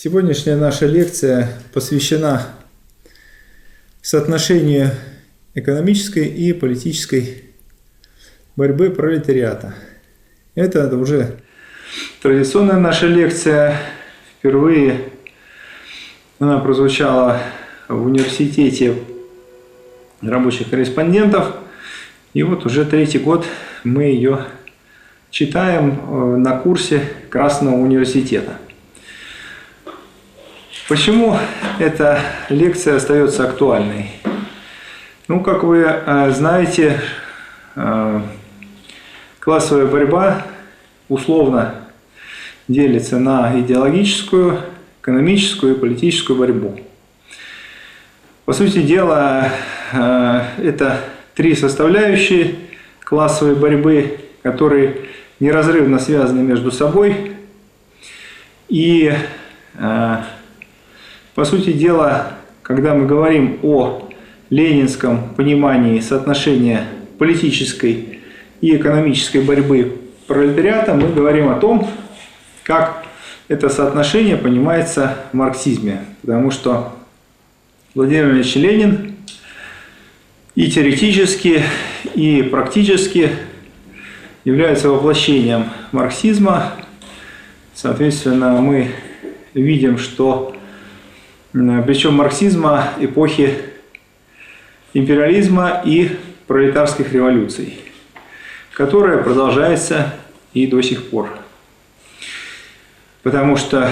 Сегодняшняя наша лекция посвящена соотношению экономической и политической борьбы пролетариата. Это уже традиционная наша лекция. Впервые она прозвучала в университете рабочих корреспондентов. И вот уже третий год мы ее читаем на курсе Красного университета. Почему эта лекция остается актуальной? Ну, как вы знаете, классовая борьба условно делится на идеологическую, экономическую и политическую борьбу. По сути дела, это три составляющие классовой борьбы, которые неразрывно связаны между собой. И, по сути дела, когда мы говорим о ленинском понимании соотношения политической и экономической борьбы пролетариата, мы говорим о том, как это соотношение понимается в марксизме. Потому что Владимир Ильич Ленин и теоретически, и практически является воплощением марксизма. Соответственно, мы видим, что причем марксизма эпохи империализма и пролетарских революций, которая продолжается и до сих пор. Потому что,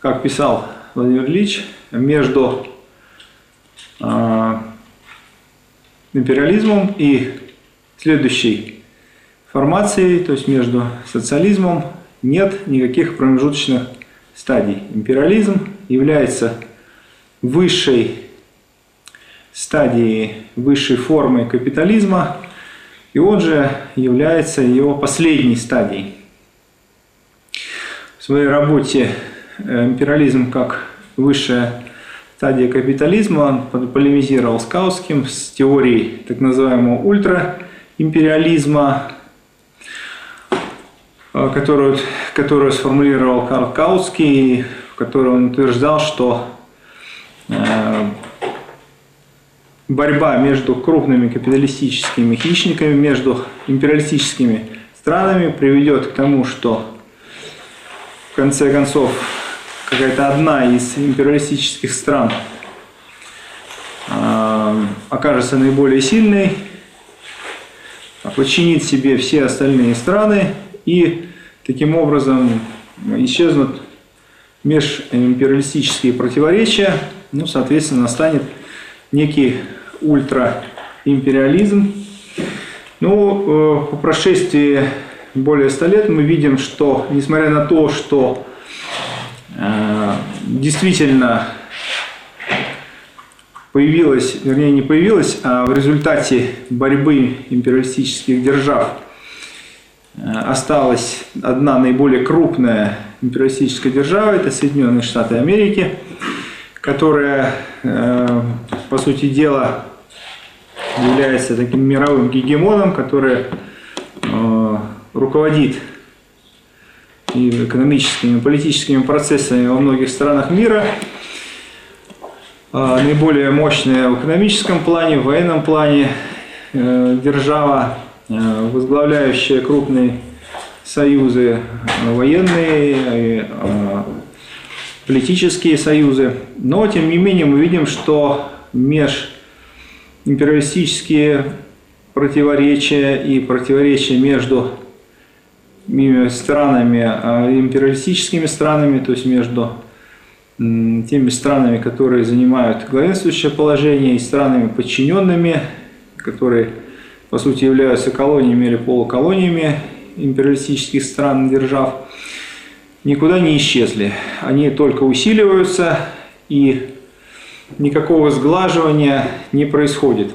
как писал Владимир Ильич, между империализмом и следующей формацией, то есть между социализмом, нет никаких промежуточных стадий. Империализм является высшей стадией, высшей формой капитализма, и он же является его последней стадией. В своей работе «Империализм как высшая стадия капитализма» он полемизировал с Каутским, с теорией так называемого ультраимпериализма, которую сформулировал Карл Каутский, в которой он утверждал, что борьба между крупными капиталистическими хищниками, между империалистическими странами приведет к тому, что в конце концов какая-то одна из империалистических стран окажется наиболее сильной, подчинит себе все остальные страны, и таким образом исчезнут межимпериалистические противоречия, ну, соответственно, настанет некий ультраимпериализм. Ну, по прошествии более 100 лет мы видим, что, несмотря на то, что действительно появилась, вернее, не появилась, а в результате борьбы империалистических держав осталась одна наиболее крупная империалистическая держава, это Соединенные Штаты Америки, которая, по сути дела, является таким мировым гегемоном, который руководит и экономическими, и политическими процессами во многих странах мира. Наиболее мощная в экономическом плане, в военном плане держава, возглавляющая крупные союзы военные, политические союзы. Но, тем не менее, мы видим, что межимпериалистические противоречия и противоречия между странами, империалистическими странами, то есть между теми странами, которые занимают главенствующее положение, и странами подчиненными, которые, по сути, являются колониями или полуколониями империалистических стран, держав, никуда не исчезли. Они только усиливаются, и никакого сглаживания не происходит.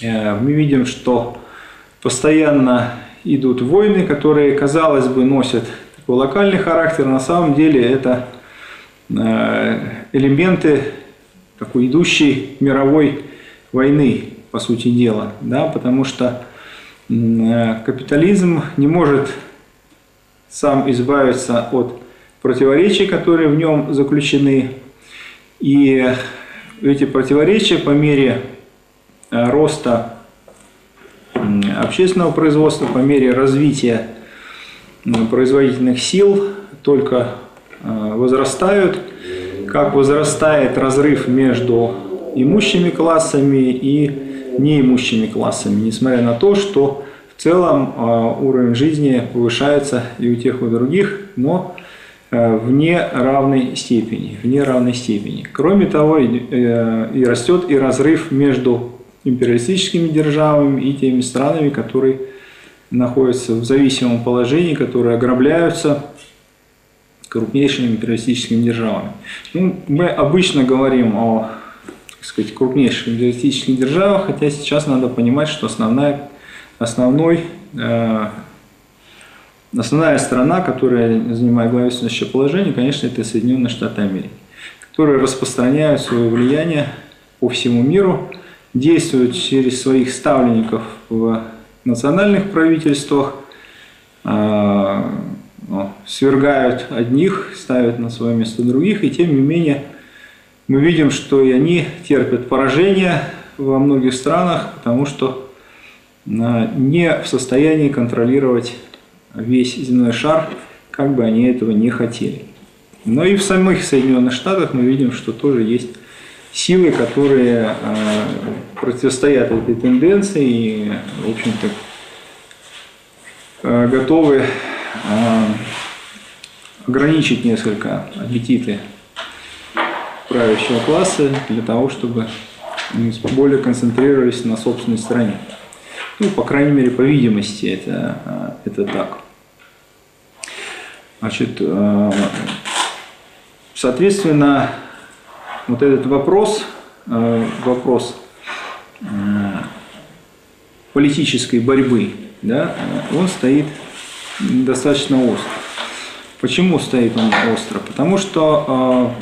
Мы видим, что постоянно идут войны, которые, казалось бы, носят такой локальный характер. На самом деле это элементы такой идущей мировой войны, по сути дела. Да? Потому что капитализм не может сам избавиться от противоречий, которые в нем заключены. И эти противоречия по мере роста общественного производства, по мере развития производительных сил только возрастают, как возрастает разрыв между имущими классами и неимущими классами, несмотря на то, что в целом уровень жизни повышается и у тех, и у других, но в неравной степени. Кроме того, и растет и разрыв между империалистическими державами и теми странами, которые находятся в зависимом положении, которые ограбляются крупнейшими империалистическими державами. Ну, мы обычно говорим о, так сказать, крупнейших империалистических державах, хотя сейчас надо понимать, что основная страна, которая занимает главенствующее положение, конечно, это Соединенные Штаты Америки, которые распространяют свое влияние по всему миру, действуют через своих ставленников в национальных правительствах, свергают одних, ставят на свое место других, и тем не менее мы видим, что и они терпят поражение во многих странах, потому что не в состоянии контролировать весь земной шар, как бы они этого не хотели. Но и в самих Соединенных Штатах мы видим, что тоже есть силы, которые противостоят этой тенденции и, в общем-то, готовы ограничить несколько аппетиты правящего класса для того, чтобы они более концентрировались на собственной стране. Ну, по крайней мере, по видимости, это так. Значит, соответственно, вот этот вопрос политической борьбы, да, он стоит достаточно остро. Почему стоит он остро? Потому что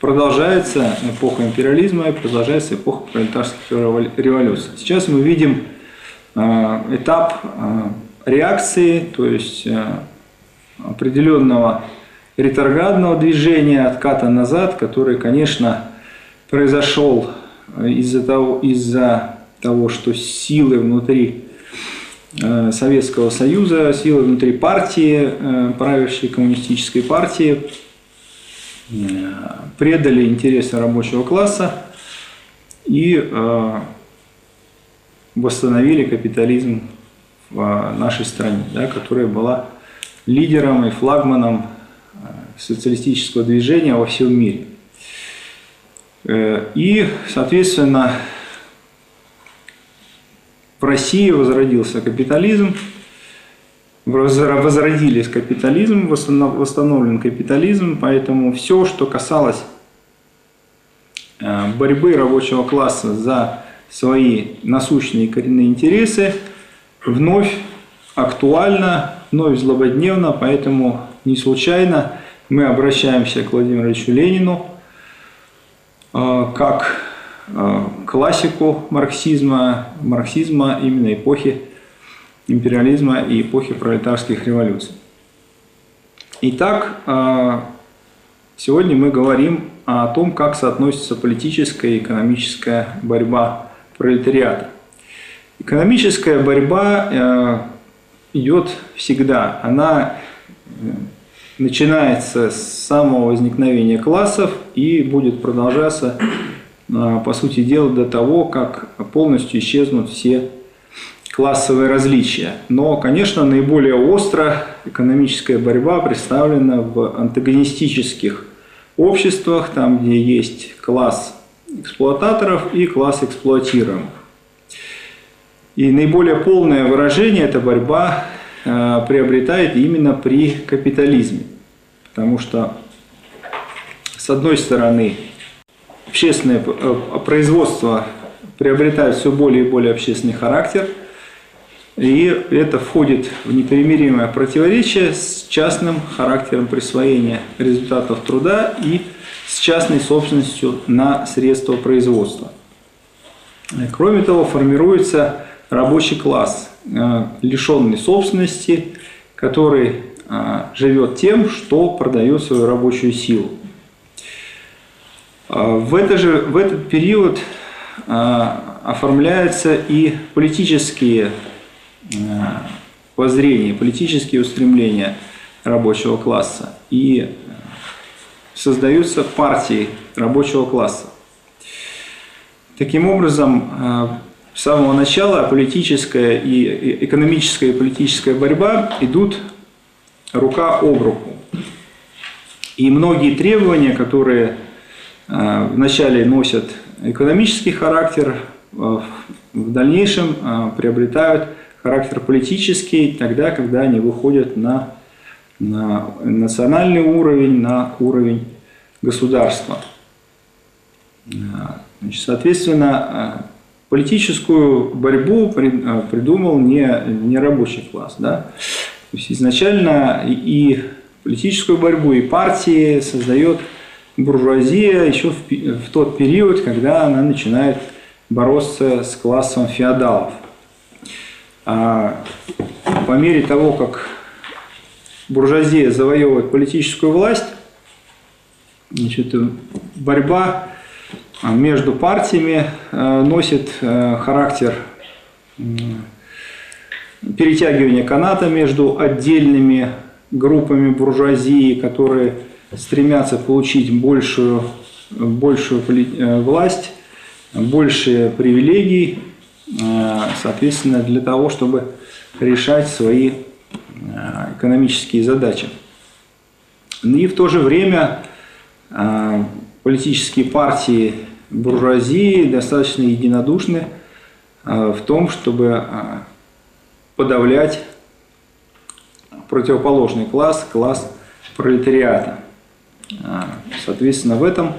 продолжается эпоха империализма и продолжается эпоха пролетарских революций. Сейчас мы видим этап реакции, то есть определенного ретроградного движения, отката назад, который, конечно, произошел из-за того, что силы внутри Советского Союза, силы внутри партии, правящей коммунистической партии, предали интересы рабочего класса и восстановили капитализм в нашей стране, да, которая была лидером и флагманом социалистического движения во всем мире. И, соответственно, в России возродился капитализм, восстановлен капитализм, поэтому все, что касалось борьбы рабочего класса за свои насущные коренные интересы, вновь актуально, вновь злободневно, поэтому не случайно мы обращаемся к Владимиру Ильичу Ленину как классику марксизма именно эпохи империализма и эпохи пролетарских революций. Итак, сегодня мы говорим о том, как соотносится политическая и экономическая борьба пролетариата. Экономическая борьба идет всегда. Она начинается с самого возникновения классов и будет продолжаться, по сути дела, до того, как полностью исчезнут все классовые различия. Но, конечно, наиболее остро экономическая борьба представлена в антагонистических обществах, там, где есть класс эксплуататоров и класс эксплуатируемых. И наиболее полное выражение эта борьба приобретает именно при капитализме. Потому что, с одной стороны, общественное производство приобретает все более и более общественный характер, и это входит в непримиримое противоречие с частным характером присвоения результатов труда и с частной собственностью на средства производства. Кроме того, формируется рабочий класс, лишенный собственности, который живет тем, что продает свою рабочую силу. В этот период оформляются и политические воззрения, политические устремления рабочего класса, и создаются партии рабочего класса. Таким образом, с самого начала политическая и экономическая и политическая борьба идут рука об руку. И многие требования, которые вначале носят экономический характер, в дальнейшем приобретают характер политический, тогда, когда они выходят на национальный уровень, на уровень государства. Значит, соответственно, политическую борьбу придумал не рабочий класс. Да? То есть изначально и политическую борьбу, и партии создает буржуазия еще в тот период, когда она начинает бороться с классом феодалов. А по мере того, как буржуазия завоевывает политическую власть, значит, борьба между партиями носит характер перетягивания каната между отдельными группами буржуазии, которые стремятся получить большую власть, больше привилегий, соответственно, для того, чтобы решать свои экономические задачи. И в то же время политические партии буржуазии достаточно единодушны в том, чтобы подавлять противоположный класс, класс пролетариата. Соответственно, в этом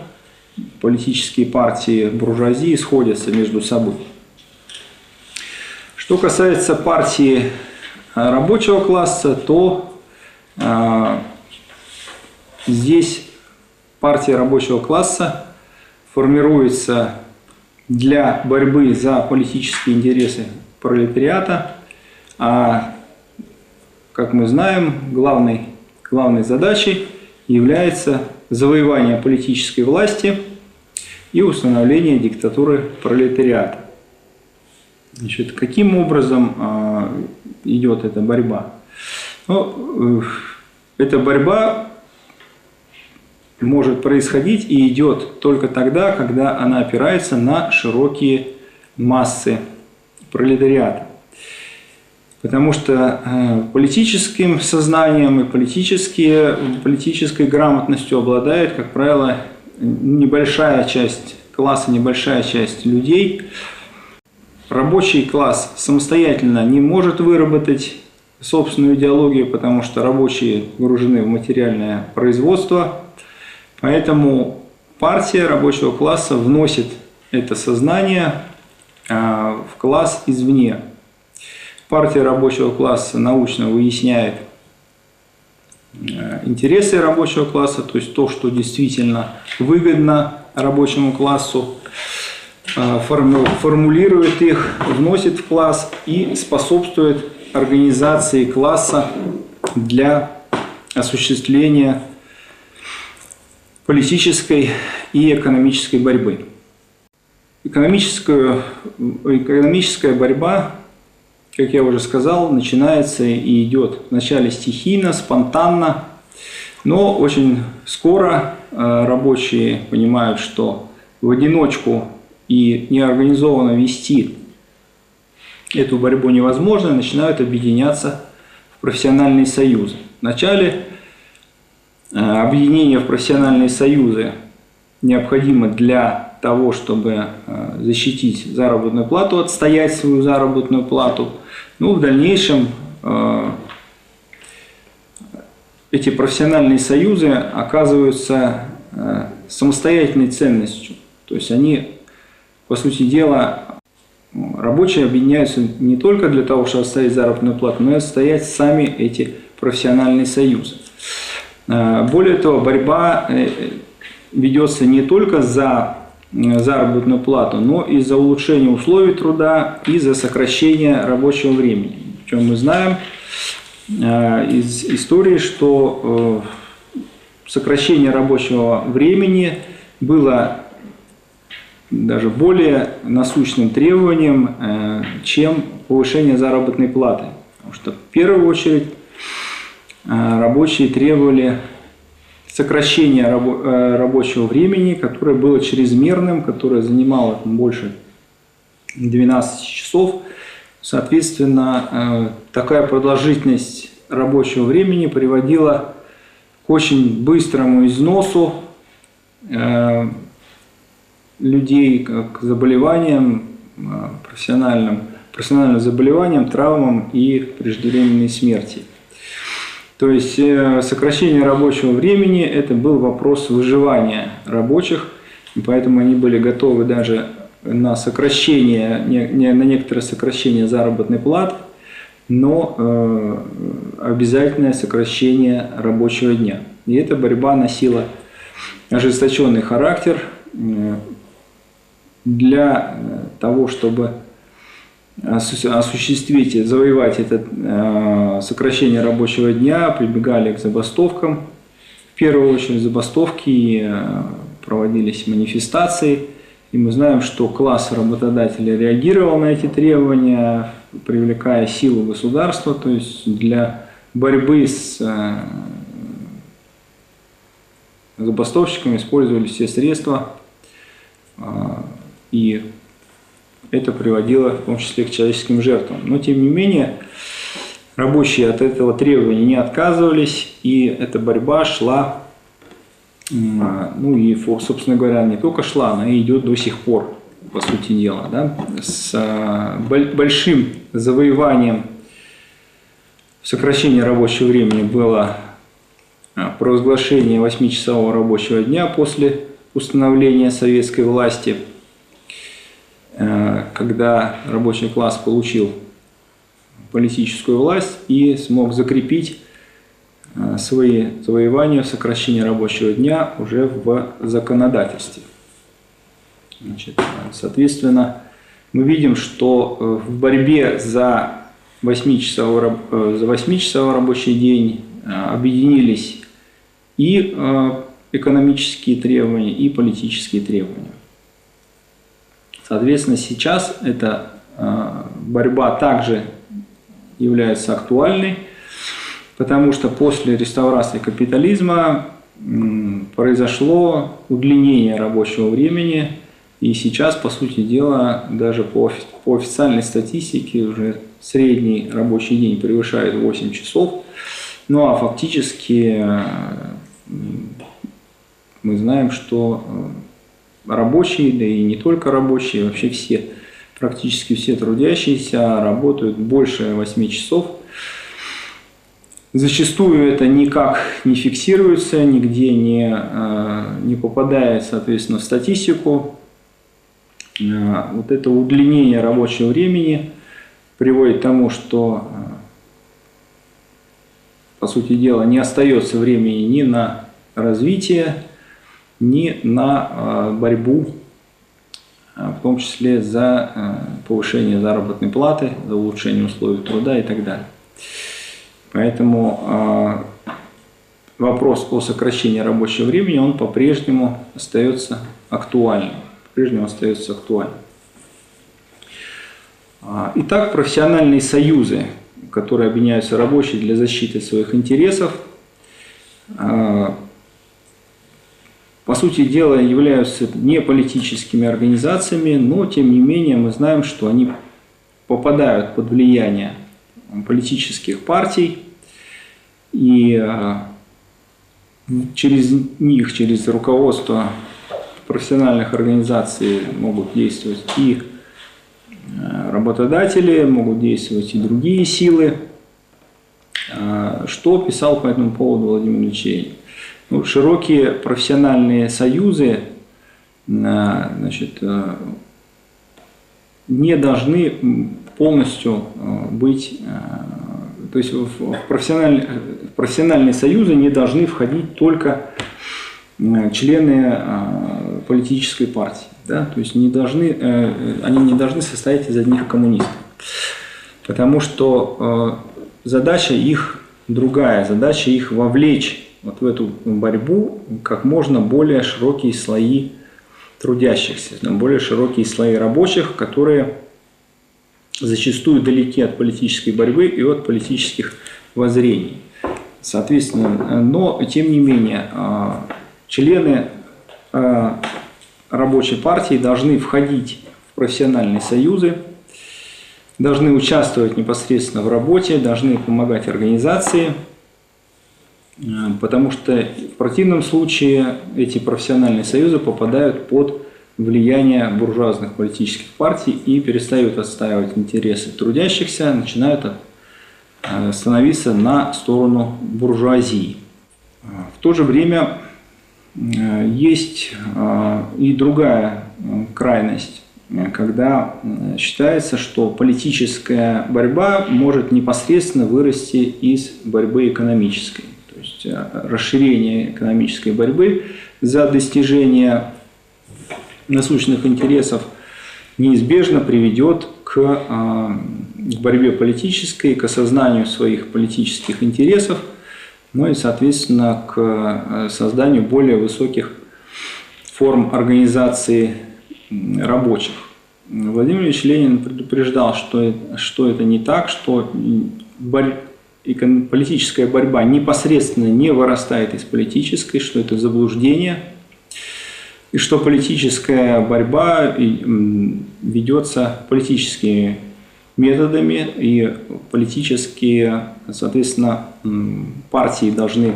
политические партии буржуазии сходятся между собой. Что касается партии рабочего класса, то здесь партия рабочего класса формируется для борьбы за политические интересы пролетариата, а, как мы знаем, главной задачей является завоевание политической власти и установление диктатуры пролетариата. Значит, каким образом идет эта борьба? Ну, эта борьба может происходить и идет только тогда, когда она опирается на широкие массы пролетариата. Потому что политическим сознанием и политической грамотностью обладает, как правило, небольшая часть класса, небольшая часть людей. Рабочий класс самостоятельно не может выработать собственную идеологию, потому что рабочие погружены в материальное производство. Поэтому партия рабочего класса вносит это сознание в класс извне. Партия рабочего класса научно выясняет интересы рабочего класса, то есть то, что действительно выгодно рабочему классу, формулирует их, вносит в класс и способствует организации класса для осуществления политической и экономической борьбы. Экономическая борьба, как я уже сказал, начинается и идет вначале стихийно, спонтанно, но очень скоро рабочие понимают, что в одиночку и неорганизованно вести эту борьбу невозможно, и начинают объединяться в профессиональные союзы. Вначале объединение в профессиональные союзы необходимо для того, чтобы защитить заработную плату, отстоять свою заработную плату. Ну, в дальнейшем эти профессиональные союзы оказываются самостоятельной ценностью. То есть они, по сути дела, рабочие объединяются не только для того, чтобы отстоять заработную плату, но и отстоять сами эти профессиональные союзы. Более того, борьба ведется не только за заработную плату, но и за улучшение условий труда и за сокращение рабочего времени. Причем мы знаем, из истории, что сокращение рабочего времени было даже более насущным требованием, чем повышение заработной платы. Потому что в первую очередь рабочие требовали сокращения рабочего времени, которое было чрезмерным, которое занимало больше 12 часов. Соответственно, такая продолжительность рабочего времени приводила к очень быстрому износу людей, к заболеваниям, профессиональным заболеваниям, травмам и преждевременной смерти. То есть сокращение рабочего времени – это был вопрос выживания рабочих, и поэтому они были готовы даже на некоторое сокращение заработной платы, но обязательное сокращение рабочего дня. И эта борьба носила ожесточенный характер. Для того, чтобы осуществить, завоевать это сокращение рабочего дня, прибегали к забастовкам. В первую очередь забастовки, проводились манифестации. И мы знаем, что класс работодателей реагировал на эти требования, привлекая силу государства, то есть для борьбы с забастовщиками использовали все средства, и это приводило в том числе к человеческим жертвам. Но тем не менее рабочие от этого требования не отказывались, и эта борьба шла. Ну и, собственно говоря, не только шла, она и идет до сих пор, по сути дела, да, с большим завоеванием сокращения рабочего времени было провозглашение 8-часового рабочего дня после установления советской власти, когда рабочий класс получил политическую власть и смог закрепить свои завоевания в сокращении рабочего дня уже в законодательстве. Значит, соответственно, мы видим, что в борьбе за 8-часовой рабочий день объединились и экономические требования, и политические требования. Соответственно, сейчас эта борьба также является актуальной, потому что после реставрации капитализма произошло удлинение рабочего времени, и сейчас, по сути дела, даже по официальной статистике уже средний рабочий день превышает 8 часов, ну а фактически мы знаем, что рабочие, да и не только рабочие, вообще все, практически все трудящиеся работают больше 8 часов. Зачастую это никак не фиксируется, нигде не попадает, соответственно, в статистику. Вот это удлинение рабочего времени приводит к тому, что, по сути дела, не остается времени ни на развитие, ни на борьбу, в том числе за повышение заработной платы, за улучшение условий труда и так далее. Поэтому вопрос о сокращении рабочего времени, он по-прежнему остается актуальным. Итак, профессиональные союзы, которые объединяются рабочие для защиты своих интересов, по сути дела являются не политическими организациями, но тем не менее мы знаем, что они попадают под влияние политических партий, и через них, через руководство профессиональных организаций могут действовать и работодатели, могут действовать и другие силы. Что писал по этому поводу Владимир Ильич Ленин? Ну, широкие профессиональные союзы, значит, не должны полностью быть, то есть в профессиональные союзы не должны входить только члены политической партии, да? То есть они не должны состоять из одних коммунистов, потому что задача их другая задача — их вовлечь вот в эту борьбу как можно более широкие слои трудящихся, более широкие слои рабочих, которые зачастую далеки от политической борьбы и от политических воззрений. Соответственно, но тем не менее члены рабочей партии должны входить в профессиональные союзы, должны участвовать непосредственно в работе, должны помогать организации, потому что в противном случае эти профессиональные союзы попадают под влияние буржуазных политических партий и перестают отстаивать интересы трудящихся, начинают становиться на сторону буржуазии. В то же время есть и другая крайность, когда считается, что политическая борьба может непосредственно вырасти из борьбы экономической. То есть расширение экономической борьбы за достижение насущных интересов неизбежно приведет к борьбе политической, к осознанию своих политических интересов, ну и, соответственно, к созданию более высоких форм организации рабочих. Владимир Ильич Ленин предупреждал, что это не так, что политическая борьба непосредственно не вырастает из политической, что это заблуждение, и что политическая борьба ведется политическими методами, и политические, соответственно, партии должны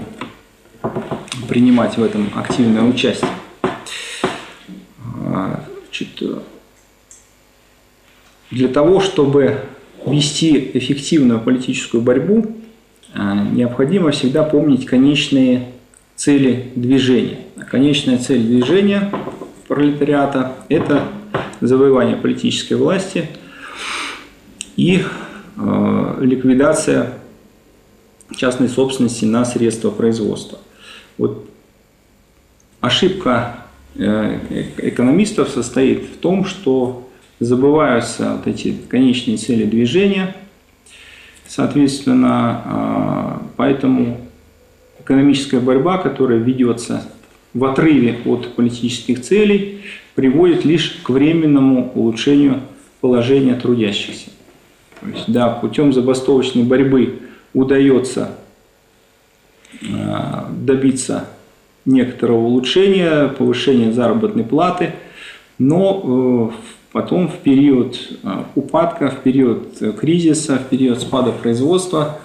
принимать в этом активное участие. Для того, чтобы вести эффективную политическую борьбу, необходимо всегда помнить конечные цели движения. Конечная цель движения пролетариата – это завоевание политической власти и ликвидация частной собственности на средства производства. Вот ошибка экономистов состоит в том, что забываются вот эти конечные цели движения, соответственно, поэтому экономическая борьба, которая ведется в отрыве от политических целей, приводит лишь к временному улучшению положения трудящихся. То есть, да, путем забастовочной борьбы удается добиться некоторого улучшения, повышения заработной платы, но потом в период упадка, в период кризиса, в период спада производства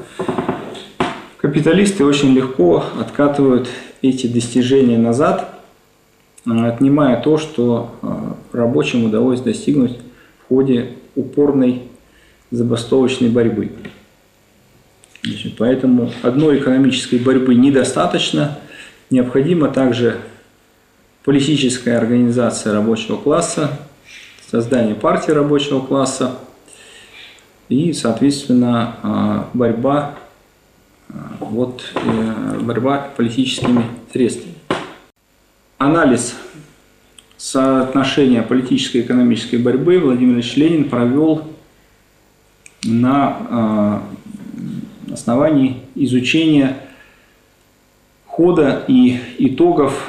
капиталисты очень легко откатывают эти достижения назад, отнимая то, что рабочим удалось достигнуть в ходе упорной забастовочной борьбы. Поэтому одной экономической борьбы недостаточно, необходима также политическая организация рабочего класса, создание партии рабочего класса и, соответственно, борьба политическими средствами. Анализ соотношения политической и экономической борьбы Владимир Ильич Ленин провел на основании изучения хода и итогов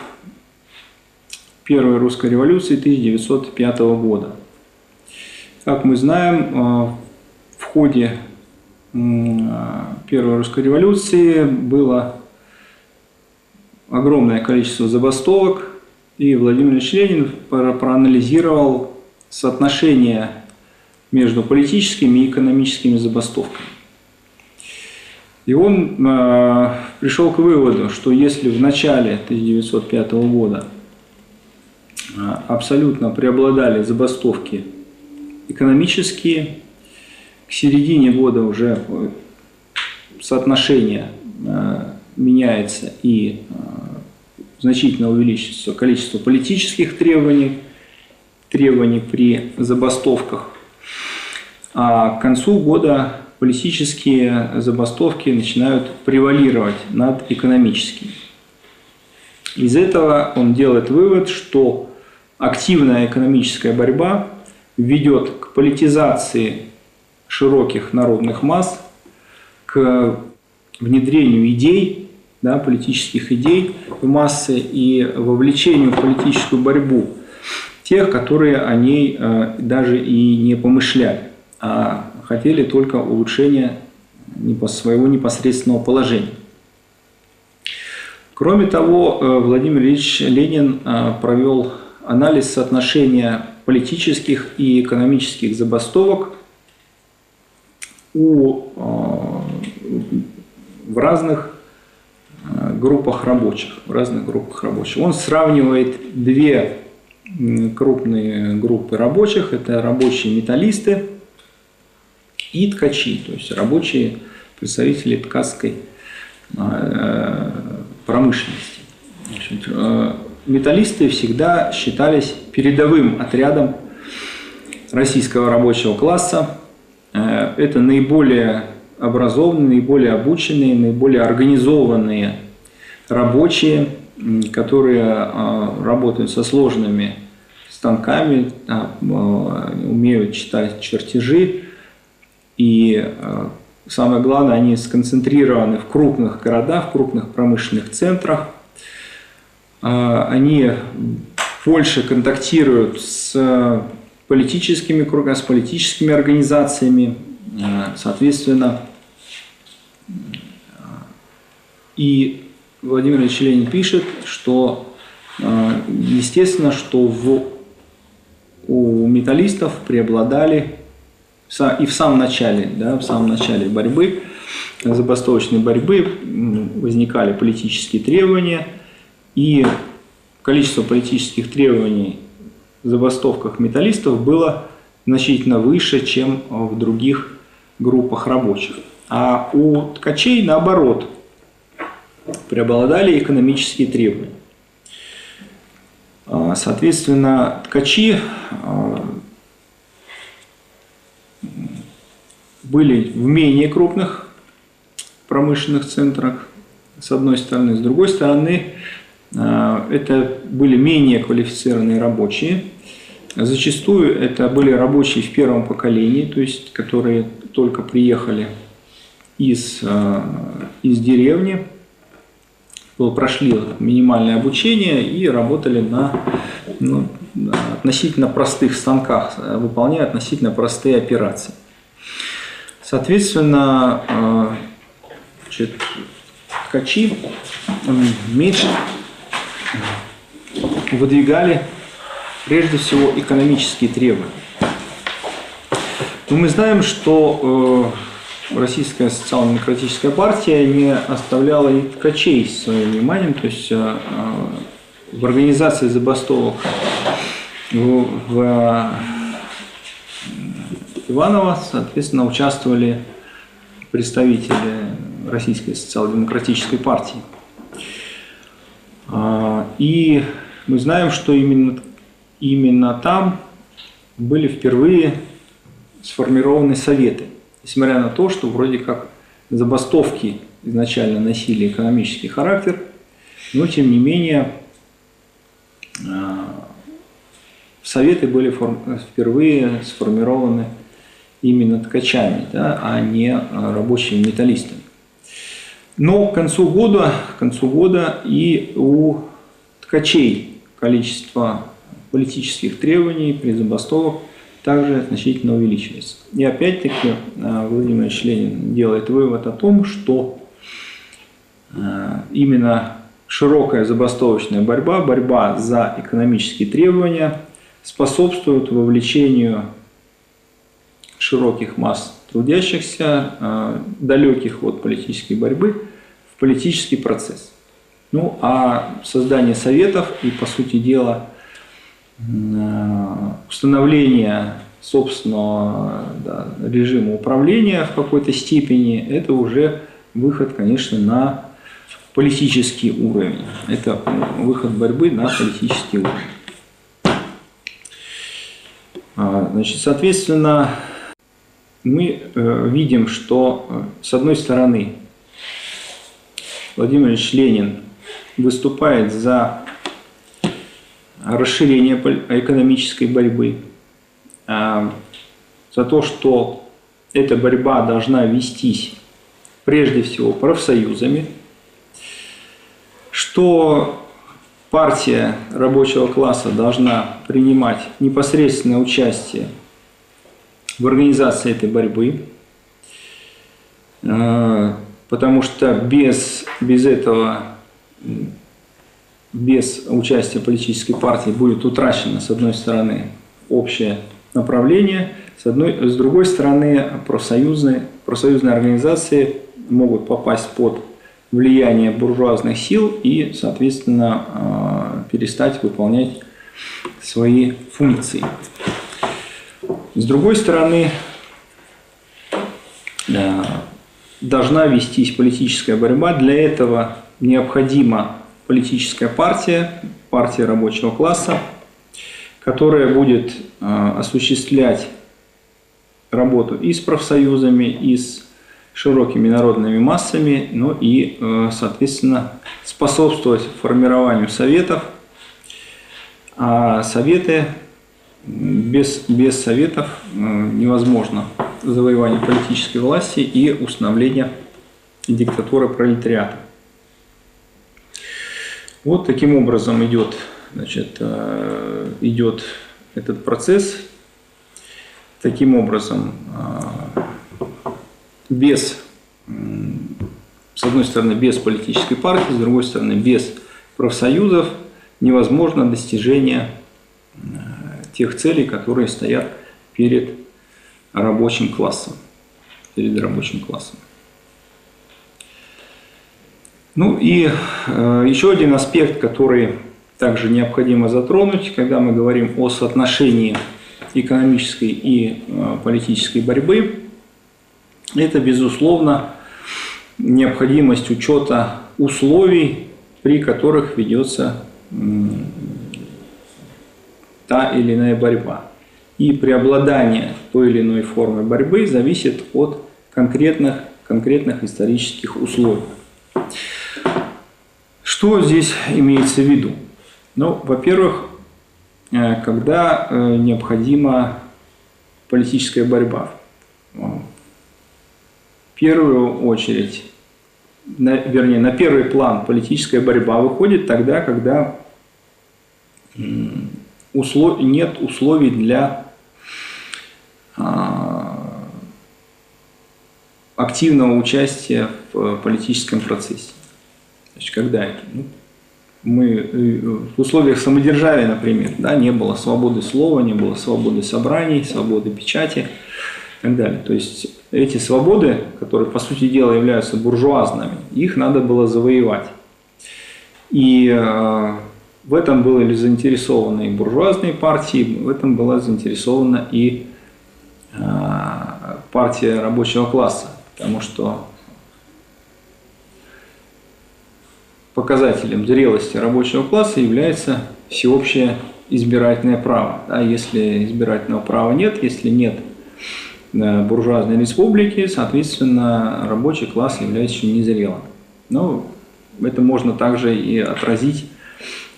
Первой русской революции 1905 года. Как мы знаем, в ходе Первой русской революции было огромное количество забастовок, и Владимир Ильич Ленин проанализировал соотношение между политическими и экономическими забастовками. И он пришел к выводу, что если в начале 1905 года абсолютно преобладали забастовки экономические, к середине года уже соотношение меняется и значительно увеличивается количество политических требований при забастовках, а к концу года политические забастовки начинают превалировать над экономическими. Из этого он делает вывод, что активная экономическая борьба ведет к политизации широких народных масс, к внедрению идей, да, политических идей в массы и вовлечению в политическую борьбу тех, которые они даже и не помышляли, а хотели только улучшения своего непосредственного положения. Кроме того, Владимир Ильич Ленин провел анализ соотношения политических и экономических забастовок в разных группах рабочих. Он сравнивает две крупные группы рабочих. Это рабочие металлисты и ткачи, то есть рабочие представители ткацкой промышленности. Значит, металлисты всегда считались передовым отрядом российского рабочего класса. Это наиболее образованные, наиболее обученные, наиболее организованные рабочие, которые работают со сложными станками, умеют читать чертежи. И самое главное, они сконцентрированы в крупных городах, в крупных промышленных центрах. Они больше контактируют с политическими кругами, с политическими организациями, соответственно. И Владимир Ильич Ленин пишет, что естественно, что у металлистов преобладали и в самом начале, да, в самом начале борьбы, забастовочной борьбы, возникали политические требования, и количество политических требований в забастовках металлистов было значительно выше, чем в других группах рабочих. А у ткачей, наоборот, преобладали экономические требования. Соответственно, ткачи были в менее крупных промышленных центрах, с одной стороны. С другой стороны, это были менее квалифицированные рабочие. Зачастую это были рабочие в первом поколении, то есть которые только приехали из деревни, прошли минимальное обучение и работали на относительно простых станках, выполняя относительно простые операции. Соответственно, ткачи меньше выдвигали прежде всего экономические требования. Но мы знаем, что Российская социал-демократическая партия не оставляла и ткачей своим вниманием, то есть в организации забастовок в Иваново, соответственно, участвовали представители Российской социал-демократической партии. И мы знаем, что именно там были впервые сформированы советы. Несмотря на то, что вроде как забастовки изначально носили экономический характер, но тем не менее советы были впервые сформированы именно ткачами, да, а не рабочими металлистами. Но к концу года и у ткачей количество политических требований при забастовках также значительно увеличивается. И опять-таки Владимир Ильич Ленин делает вывод о том, что именно широкая забастовочная борьба, борьба за экономические требования способствует вовлечению широких масс трудящихся, далеких от политической борьбы, в политический процесс. Ну а создание советов и, по сути дела, установление собственного, да, режима управления в какой-то степени, это уже выход, конечно, на политический уровень. Это выход борьбы на политический уровень. Значит, соответственно, мы видим, что, с одной стороны, Владимир Ильич Ленин выступает за расширение экономической борьбы, за то, что эта борьба должна вестись прежде всего профсоюзами, что партия рабочего класса должна принимать непосредственное участие в организации этой борьбы, потому что без участия политической партии будет утрачено, с одной стороны, общее направление, с другой стороны, профсоюзные организации могут попасть под влияние буржуазных сил и, соответственно, перестать выполнять свои функции. С другой стороны, должна вестись политическая борьба. Для этого необходима политическая партия, партия рабочего класса, которая будет осуществлять работу и с профсоюзами, и с широкими народными массами, но и, соответственно, способствовать формированию советов. А советы, без советов невозможно завоевание политической власти и установление диктатуры пролетариата. Вот таким образом идет этот процесс. Таким образом, с одной стороны, без политической партии, с другой стороны, без профсоюзов невозможно достижение тех целей, которые стоят перед рабочим классом. Ну и еще один аспект, который также необходимо затронуть, когда мы говорим о соотношении экономической и политической борьбы, это, безусловно, необходимость учета условий, при которых ведется та или иная борьба. И преобладание той или иной формы борьбы зависит от конкретных исторических условий. Что здесь имеется в виду? Ну, во-первых, когда необходима политическая борьба. На первый план политическая борьба выходит тогда, когда нет условий для активного участия в политическом процессе. Значит, когда это? Мы в условиях самодержавия, например, не было свободы слова, не было свободы собраний, свободы печати и так далее. То есть эти свободы, которые, по сути дела, являются буржуазными, их надо было завоевать. И в этом были заинтересованы и буржуазные партии, в этом была заинтересована и партия рабочего класса, потому что показателем зрелости рабочего класса является всеобщее избирательное право. А если избирательного права нет, если нет буржуазной республики, соответственно, рабочий класс является еще незрелым. Но это можно также и отразить,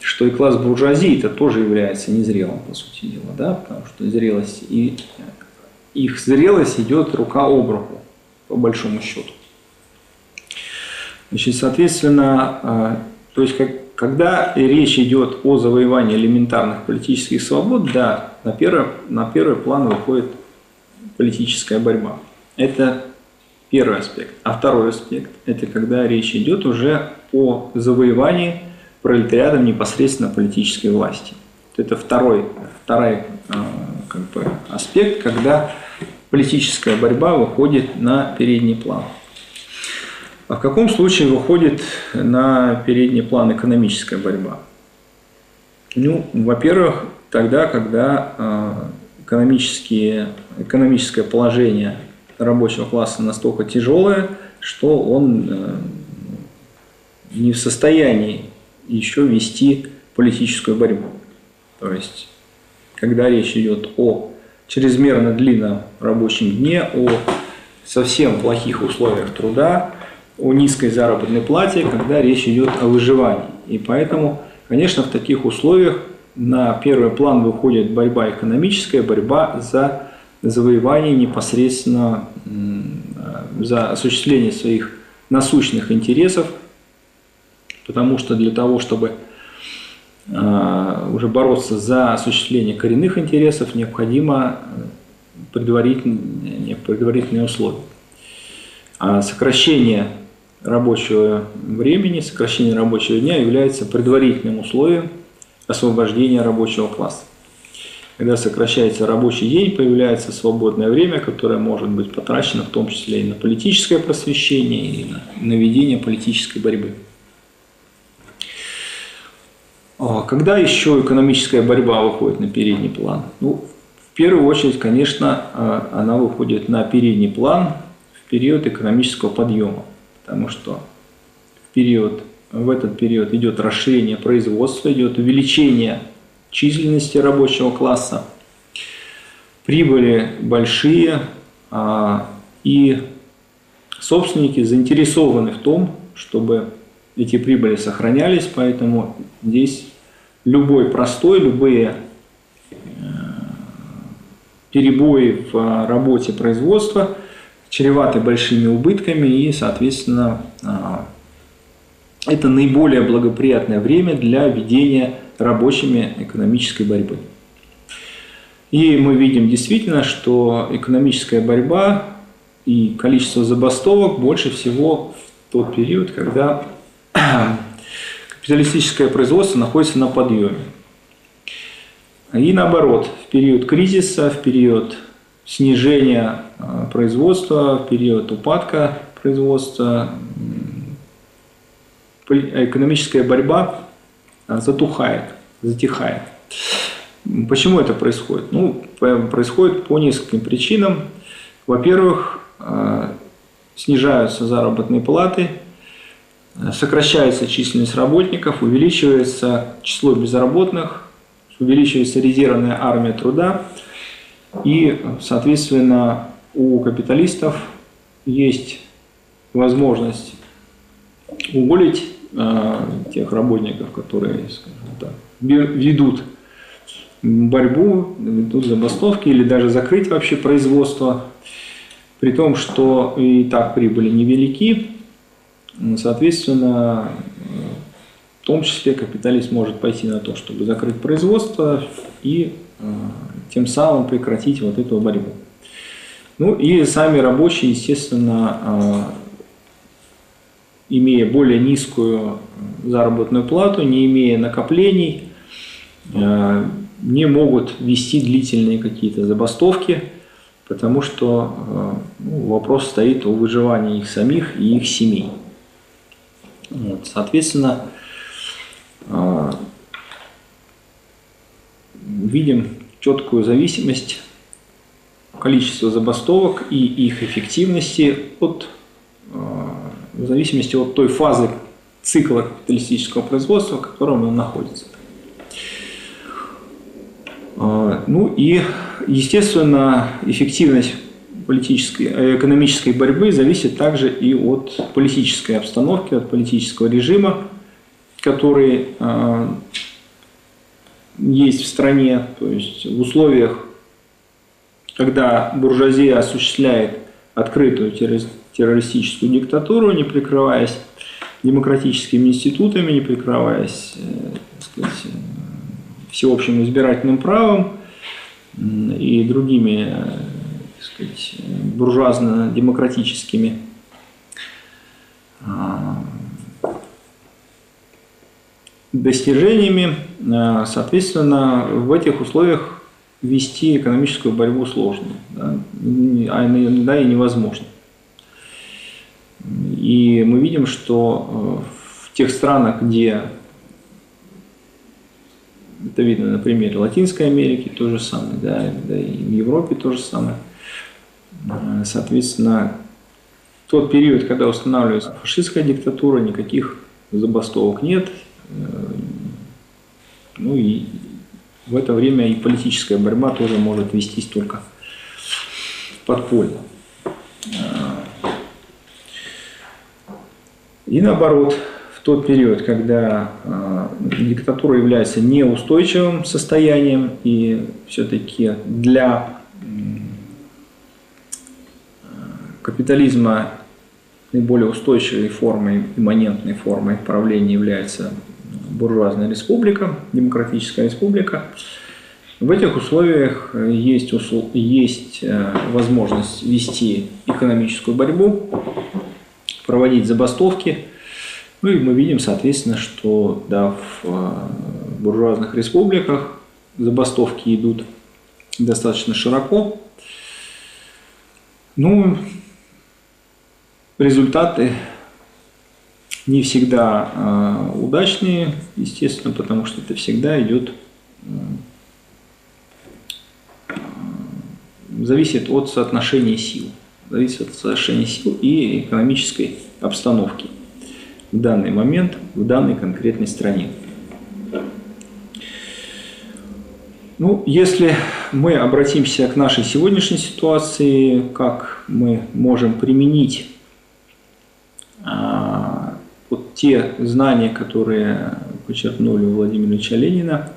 что и класс буржуазии это тоже является незрелым, по сути дела, потому что зрелость и их зрелость идет рука об руку, по большому счету. Значит, соответственно, то есть, когда речь идет о завоевании элементарных политических свобод, на первый план выходит политическая борьба. Это первый аспект. А второй аспект – это когда речь идет уже о завоевании пролетариатом непосредственно политической власти. Это второй аспект, когда политическая борьба выходит на передний план. А в каком случае выходит на передний план экономическая борьба? Ну, во-первых, тогда, когда экономическое положение рабочего класса настолько тяжелое, что он не в состоянии еще вести политическую борьбу. То есть, когда речь идет о чрезмерно длинном рабочем дне, о совсем плохих условиях труда, о низкой заработной плате, когда речь идет о выживании. И поэтому, конечно, в таких условиях на первый план выходит борьба экономическая, борьба за завоевание непосредственно за осуществление своих насущных интересов, потому что для того, чтобы уже бороться за осуществление коренных интересов, необходимо предварительные условия. А сокращение рабочего времени, сокращение рабочего дня является предварительным условием освобождения рабочего класса. Когда сокращается рабочий день, появляется свободное время, которое может быть потрачено в том числе и на политическое просвещение, и на ведение политической борьбы. Когда еще экономическая борьба выходит на передний план? Ну, в первую очередь, конечно, она выходит на передний план в период экономического подъема, потому что в этот период идет расширение производства, идет увеличение численности рабочего класса, прибыли большие, и собственники заинтересованы в том, чтобы эти прибыли сохранялись, поэтому здесь любые перебои в работе производства чреваты большими убытками, и, соответственно, это наиболее благоприятное время для ведения рабочими экономической борьбы. И мы видим действительно, что экономическая борьба и количество забастовок больше всего в тот период, когда капиталистическое производство находится на подъеме. И наоборот, в период кризиса, в период снижения производства, в период упадка производства, экономическая борьба затихает. Почему это происходит? Ну, происходит по нескольким причинам. Во-первых, снижаются заработные платы, сокращается численность работников, увеличивается число безработных, увеличивается резервная армия труда, и, соответственно, у капиталистов есть возможность уволить тех работников, которые, скажем так, ведут борьбу, ведут забастовки или даже закрыть вообще производство, при том, что и так прибыли невелики. Соответственно, в том числе капиталист может пойти на то, чтобы закрыть производство и тем самым прекратить вот эту борьбу. Ну и сами рабочие, естественно, имея более низкую заработную плату, не имея накоплений, не могут вести длительные какие-то забастовки, потому что вопрос стоит о выживании их самих и их семей. Вот, соответственно, видим четкую зависимость количества забастовок и их эффективности в зависимости от той фазы цикла капиталистического производства, в котором он находится. Ну и, естественно, эффективность экономической борьбы зависит также и от политической обстановки, от политического режима, который есть в стране. То есть в условиях, когда буржуазия осуществляет открытую террористическую диктатуру, не прикрываясь демократическими институтами, не прикрываясь, так сказать, всеобщим избирательным правом и другими, так сказать, буржуазно-демократическими достижениями, соответственно, в этих условиях вести экономическую борьбу сложно, да, и невозможно. И мы видим, что в тех странах, где, это видно на примере Латинской Америки, то же самое, да и в Европе то же самое. Соответственно, в тот период, когда устанавливается фашистская диктатура, никаких забастовок нет. Ну и в это время и политическая борьба тоже может вестись только подпольно. И наоборот, в тот период, когда диктатура является неустойчивым состоянием, и все-таки для капитализма наиболее устойчивой формой, имманентной формой правления является буржуазная республика, демократическая республика. В этих условиях есть возможность вести экономическую борьбу, проводить забастовки. Ну и мы видим, соответственно, что да, в буржуазных республиках забастовки идут достаточно широко. Ну, результаты не всегда удачные, естественно, потому что это всегда идет, зависит от соотношения сил, и экономической обстановки в данный момент, в данной конкретной стране. Ну, если мы обратимся к нашей сегодняшней ситуации, как мы можем применить вот те знания, которые почерпнули у Владимира Ильича Ленина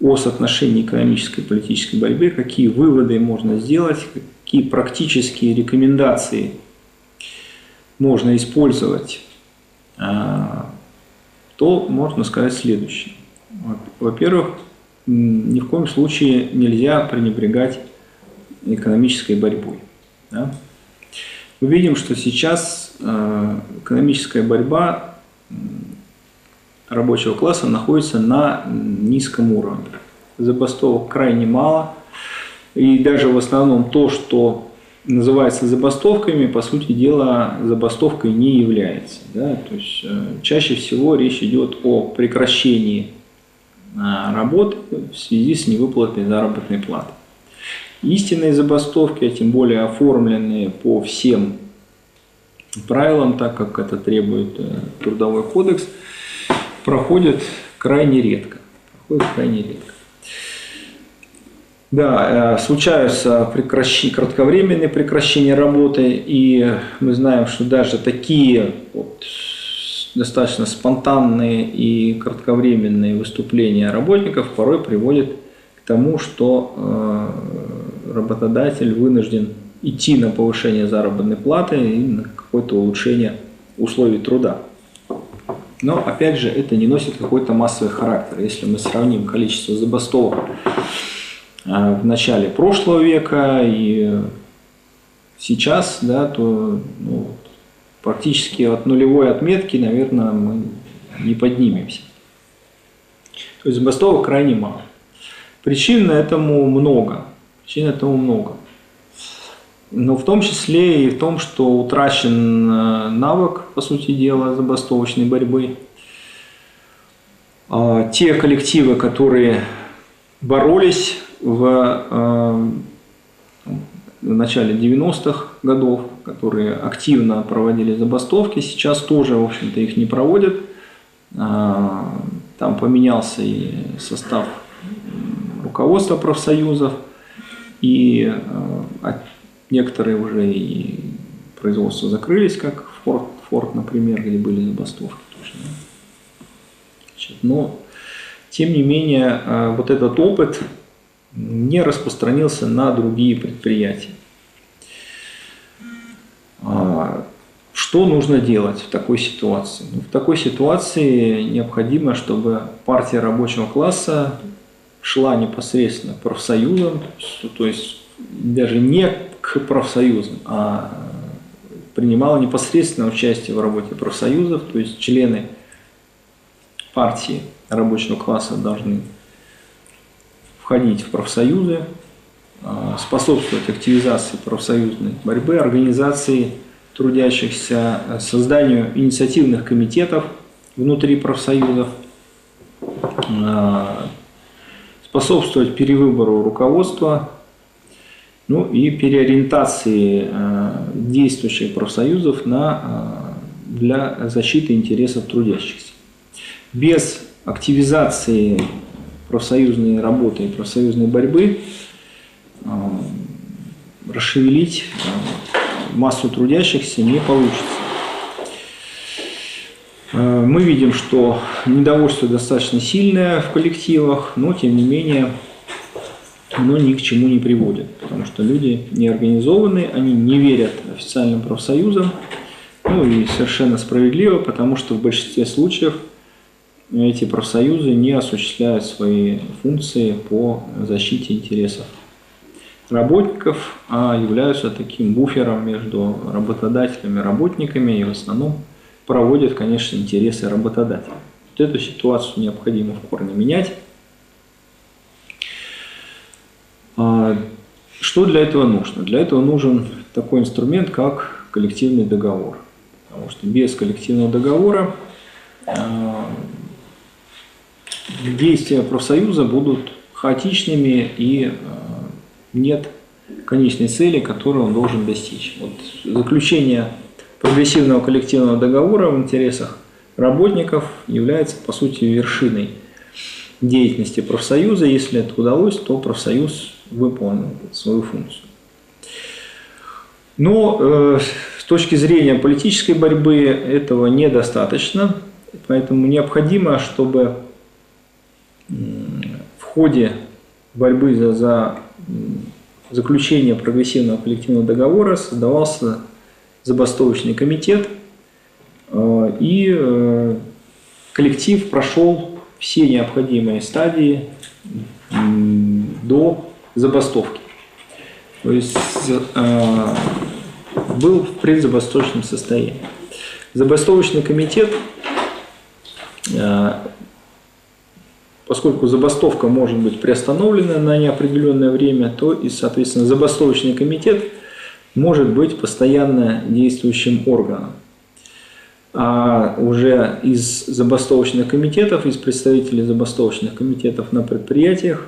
о соотношении экономической и политической борьбы, какие выводы можно сделать, какие практические рекомендации можно использовать, то можно сказать следующее. Во-первых, ни в коем случае нельзя пренебрегать экономической борьбой. Да? Мы видим, что сейчас экономическая борьба рабочего класса находится на низком уровне. Забастовок крайне мало. И даже в основном то, что называется забастовками, по сути дела забастовкой не является. Да? То есть чаще всего речь идет о прекращении работы в связи с невыплатой заработной платы. Истинные забастовки, а тем более оформленные по всем правилам, так как это требует Трудовой кодекс, проходят крайне редко. Да, случаются кратковременные прекращения работы, и мы знаем, что даже такие вот достаточно спонтанные и кратковременные выступления работников порой приводят к тому, что работодатель вынужден идти на повышение заработной платы и на какое-то улучшение условий труда. Но, опять же, это не носит какой-то массовый характер. Если мы сравним количество забастовок в начале прошлого века и сейчас, да, то ну, практически от нулевой отметки, наверное, мы не поднимемся. То есть забастовок крайне мало. Причин этому много. Но в том числе и в том, что утрачен навык, по сути дела, забастовочной борьбы. Те коллективы, которые боролись в начале 90-х годов, которые активно проводили забастовки, сейчас тоже, в общем-то, их не проводят. Там поменялся и состав руководства профсоюзов, и некоторые уже и производства закрылись, как Форд, например, где были забастовки. Но, тем не менее, вот этот опыт не распространился на другие предприятия. Что нужно делать в такой ситуации? В такой ситуации необходимо, чтобы партия рабочего класса шла непосредственно к профсоюзам, то есть даже не к профсоюзам, а принимала непосредственное участие в работе профсоюзов, то есть члены партии рабочего класса должны входить в профсоюзы, способствовать активизации профсоюзной борьбы, организации трудящихся, созданию инициативных комитетов внутри профсоюзов, способствовать перевыбору руководства, ну и переориентации действующих профсоюзов для защиты интересов трудящихся. Без активизации профсоюзной работы и профсоюзной борьбы расшевелить массу трудящихся не получится. Мы видим, что недовольство достаточно сильное в коллективах, но тем не менее но ни к чему не приводит, потому что люди не организованы, они не верят официальным профсоюзам, ну и совершенно справедливо, потому что в большинстве случаев эти профсоюзы не осуществляют свои функции по защите интересов работников, а являются таким буфером между работодателями и работниками и в основном проводят, конечно, интересы работодателя. Вот эту ситуацию необходимо в корне менять. Что для этого нужно? Для этого нужен такой инструмент, как коллективный договор. Потому что без коллективного договора действия профсоюза будут хаотичными и нет конечной цели, которую он должен достичь. Вот заключение прогрессивного коллективного договора в интересах работников является, по сути, вершиной деятельности профсоюза. Если это удалось, то профсоюз выполнил свою функцию. Но с точки зрения политической борьбы этого недостаточно, поэтому необходимо, чтобы в ходе борьбы за заключение прогрессивного коллективного договора создавался забастовочный комитет, и коллектив прошел все необходимые стадии до забастовки. То есть был в предзабастовочном состоянии. Забастовочный комитет, поскольку забастовка может быть приостановлена на неопределенное время, то и, соответственно, забастовочный комитет может быть постоянно действующим органом. А уже из забастовочных комитетов, из представителей забастовочных комитетов на предприятиях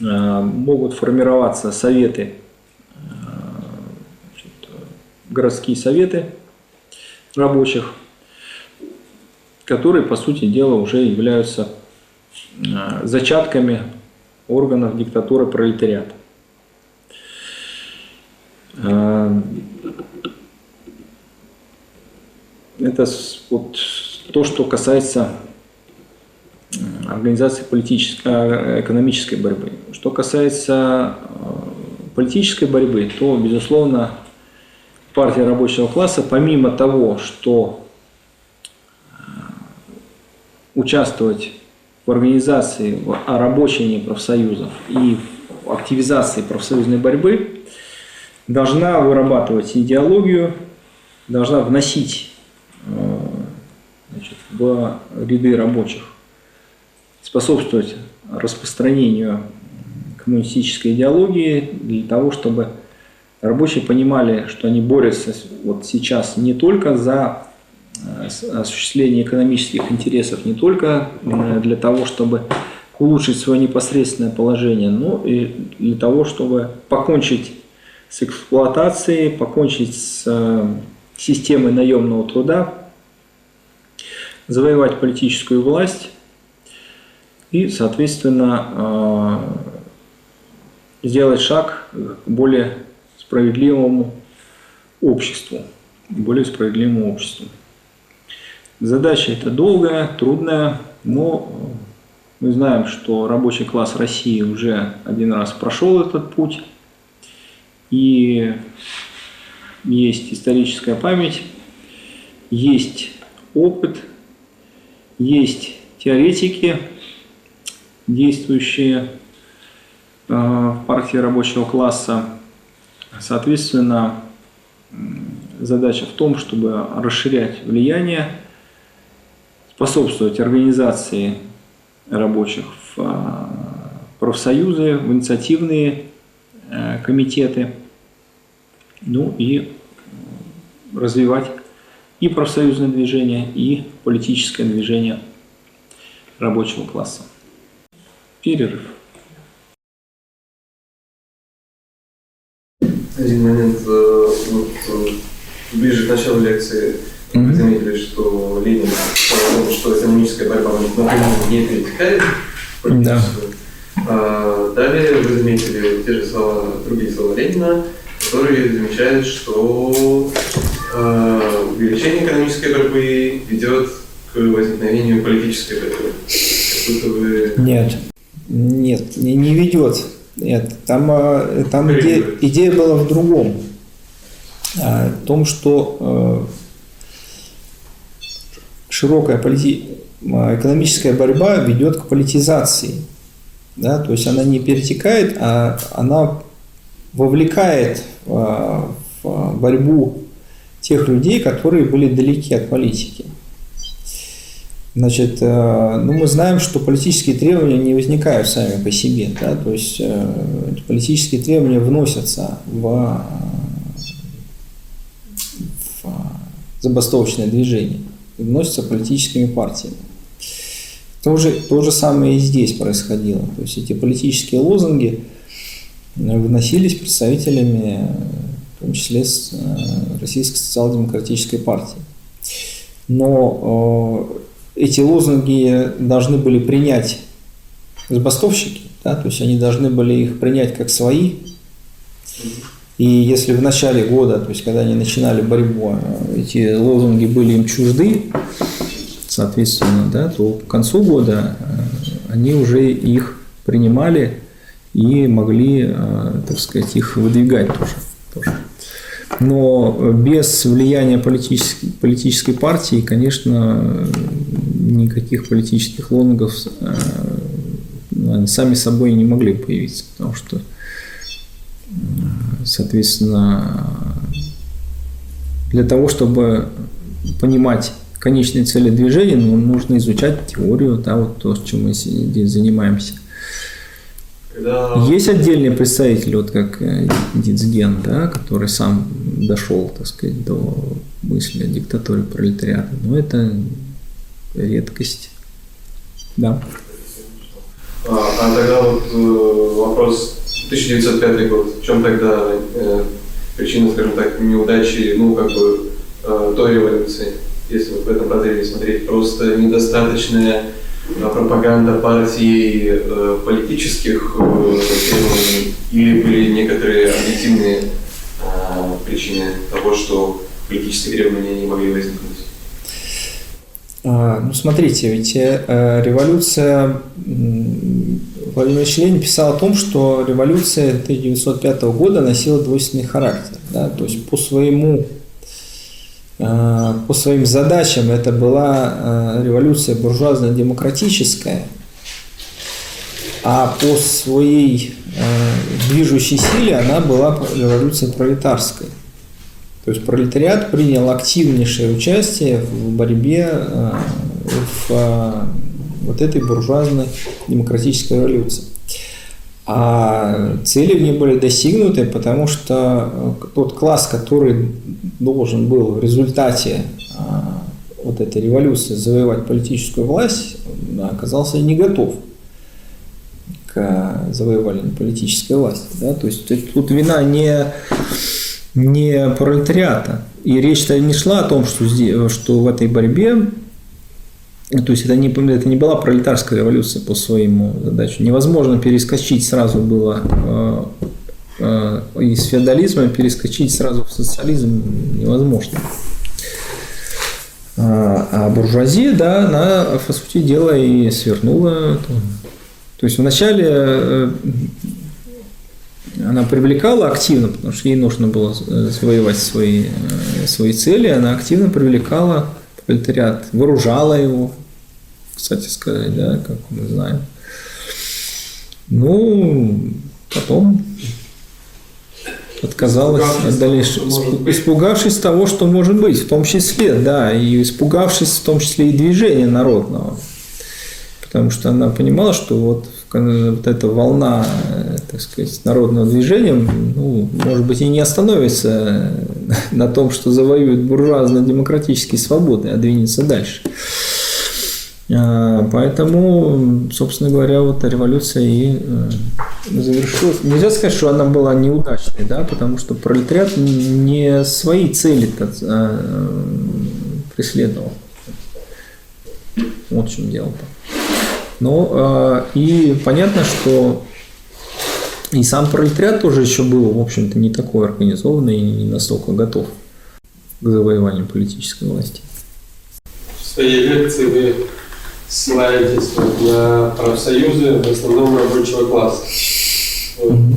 могут формироваться советы, городские советы рабочих, которые, по сути дела, уже являются зачатками органов диктатуры пролетариата. Это вот то, что касается организации политической, экономической борьбы. Что касается политической борьбы, то, безусловно, партия рабочего класса, помимо того, что участвовать в организации рабочих профсоюзов и в активизации профсоюзной борьбы, должна вырабатывать идеологию, должна вносить в ряды рабочих, способствовать распространению коммунистической идеологии для того, чтобы рабочие понимали, что они борются вот сейчас не только за осуществление экономических интересов, не только для того, чтобы улучшить свое непосредственное положение, но и для того, чтобы покончить с эксплуатацией, покончить с системой наемного труда, завоевать политическую власть и, соответственно, сделать шаг к более справедливому обществу. Задача эта долгая, трудная, но мы знаем, что рабочий класс России уже один раз прошел этот путь, и есть историческая память, есть опыт, есть теоретики, действующие в партии рабочего класса. Соответственно, задача в том, чтобы расширять влияние, способствовать организации рабочих в профсоюзы, в инициативные комитеты, ну и развивать и профсоюзное движение, и политическое движение рабочего класса. Перерыв. Один момент, ближе к началу лекции. Вы заметили, что Ленин сказал о том, что экономическая борьба не перетекает в политическую. Да. Далее вы заметили те же слова, другие слова Ленина, которые замечают, что увеличение экономической борьбы ведет к возникновению политической борьбы. Как будто бы... Нет. Нет, не ведет. Нет, там идея была в другом. В том, что широкая экономическая борьба ведет к политизации. Да? То есть она не перетекает, а она вовлекает в борьбу тех людей, которые были далеки от политики. Значит, мы знаем, что политические требования не возникают сами по себе. Да? То есть политические требования вносятся в забастовочное движение, вносятся политическими партиями. То же самое и здесь происходило. То есть эти политические лозунги выносились представителями, в том числе, Российской социал-демократической партии. Но эти лозунги должны были принять забастовщики, да, то есть они должны были их принять как свои. И если в начале года, то есть когда они начинали борьбу, эти лозунги были им чужды, соответственно, да, то к концу года они уже их принимали и могли, так сказать, их выдвигать тоже. Но без влияния политической партии, конечно, никаких политических лозунгов сами собой не могли появиться, потому что, соответственно, для того, чтобы понимать конечные цели движения, нужно изучать теорию, да, вот то, чем мы здесь занимаемся. Есть отдельные представители, вот как Дицген, да, который сам дошел, так сказать, до мысли о диктатуре пролетариата, но это редкость. Да. А тогда вот вопрос, 1905 год, в чем тогда причина, скажем так, неудачи, той революции, если вот в этом разрезе смотреть, просто недостаточная пропаганда партии политических требований, или были некоторые объективные причины того, что политические требования не могли возникнуть? Смотрите, ведь революция... Владимир Ильич Ленин писал о том, что революция 1905 года носила двойственный характер. Да? То есть по своим задачам это была революция буржуазно-демократическая, а по своей движущей силе она была революция пролетарской. То есть пролетариат принял активнейшее участие в борьбе в вот этой буржуазно-демократической революции. А цели в ней были достигнуты, потому что тот класс, который должен был в результате вот этой революции завоевать политическую власть, оказался не готов к завоеванию политической власти. Да? То есть тут вина не пролетариата. И речь-то не шла о том, что в этой борьбе, то есть это не была пролетарская революция по своему задачу. Невозможно перескочить сразу было из феодализма, перескочить сразу в социализм невозможно. А буржуазия, да, она, по сути дела, и свернула. То есть вначале она привлекала активно, потому что ей нужно было завоевать свои цели, она активно привлекала пролетариат, вооружала его, кстати сказать, да, как мы знаем. Потом отказалась, испугавшись того, что может быть, в том числе, да, и испугавшись в том числе и движения народного, потому что она понимала, что вот эта волна, так сказать, народного движения, может быть, и не остановится на том, что завоюют буржуазно-демократические свободы, а двинется дальше. Поэтому, собственно говоря, вот революция и завершилась. Нельзя сказать, что она была неудачной, да, потому что пролетариат не свои цели преследовал. Вот в чем дело-то. И понятно, что и сам пролетариат тоже еще был, в общем-то, не такой организованный и не настолько готов к завоеванию политической власти. В своей лекции вы ссылаетесь на профсоюзы, в основном рабочего класса.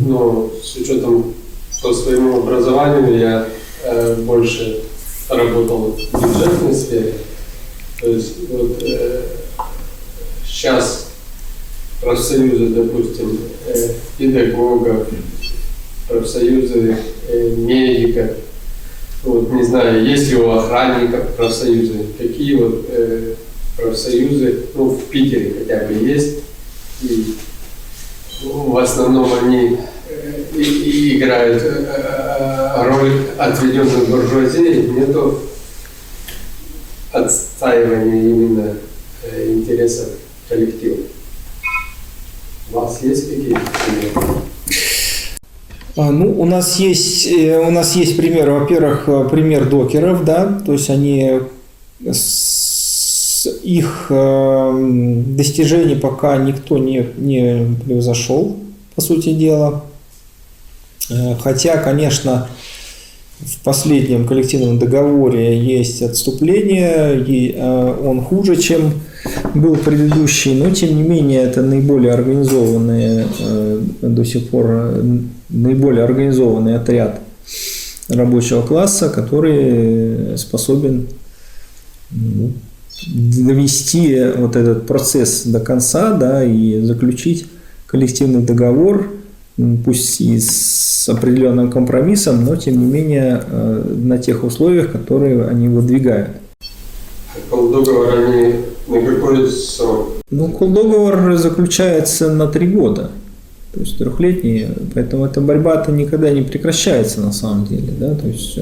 Но с учетом по своему образованию я больше работал в бюджетной сфере. То есть вот сейчас профсоюзы, допустим, педагогов, профсоюзы медиков, вот не знаю, есть ли у охранников профсоюзы, какие вот профсоюзы, ну, в Питере хотя бы есть, и в основном они и играют роль отведенной буржуазии, нету отстаивания именно интересов коллектива. У вас есть какие-то примеры? Ну, у нас есть пример, во-первых, пример докеров, да, то есть они их достижений пока никто не превзошел, по сути дела. Хотя, конечно, в последнем коллективном договоре есть отступление, и он хуже, чем был предыдущий, но тем не менее это наиболее организованные до сих пор, наиболее организованный отряд рабочего класса, который способен довести вот этот процесс до конца, да, и заключить коллективный договор, пусть и с определенным компромиссом, но тем не менее на тех условиях, которые они выдвигают. Колдоговор они на какой срок? Ну, колдоговор заключается на 3 года. То есть трехлетний, поэтому эта борьба-то никогда не прекращается на самом деле, да, то есть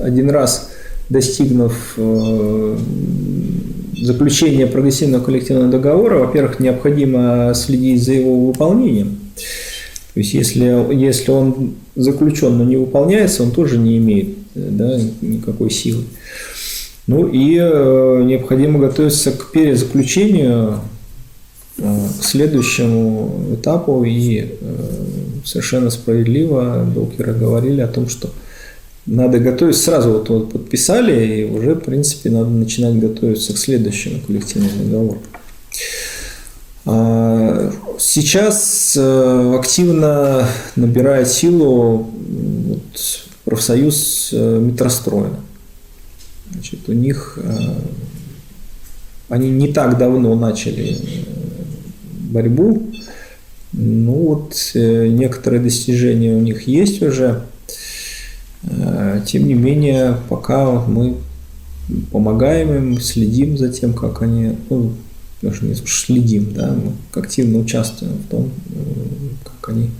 один раз достигнув заключения прогрессивного коллективного договора, во-первых, необходимо следить за его выполнением, то есть если он заключен, но не выполняется, он тоже не имеет, да, никакой силы. Ну и необходимо готовиться к перезаключению, к следующему этапу, и совершенно справедливо докеры говорили о том, что надо готовиться сразу, вот подписали, и уже, в принципе, надо начинать готовиться к следующему коллективному договору. Сейчас активно набирает силу профсоюз метростроя. Значит, у них они не так давно начали борьбу. Ну вот, некоторые достижения у них есть уже. Тем не менее, пока мы помогаем им, следим за тем, как они, ну, даже не следим, да, мы активно участвуем в том, как они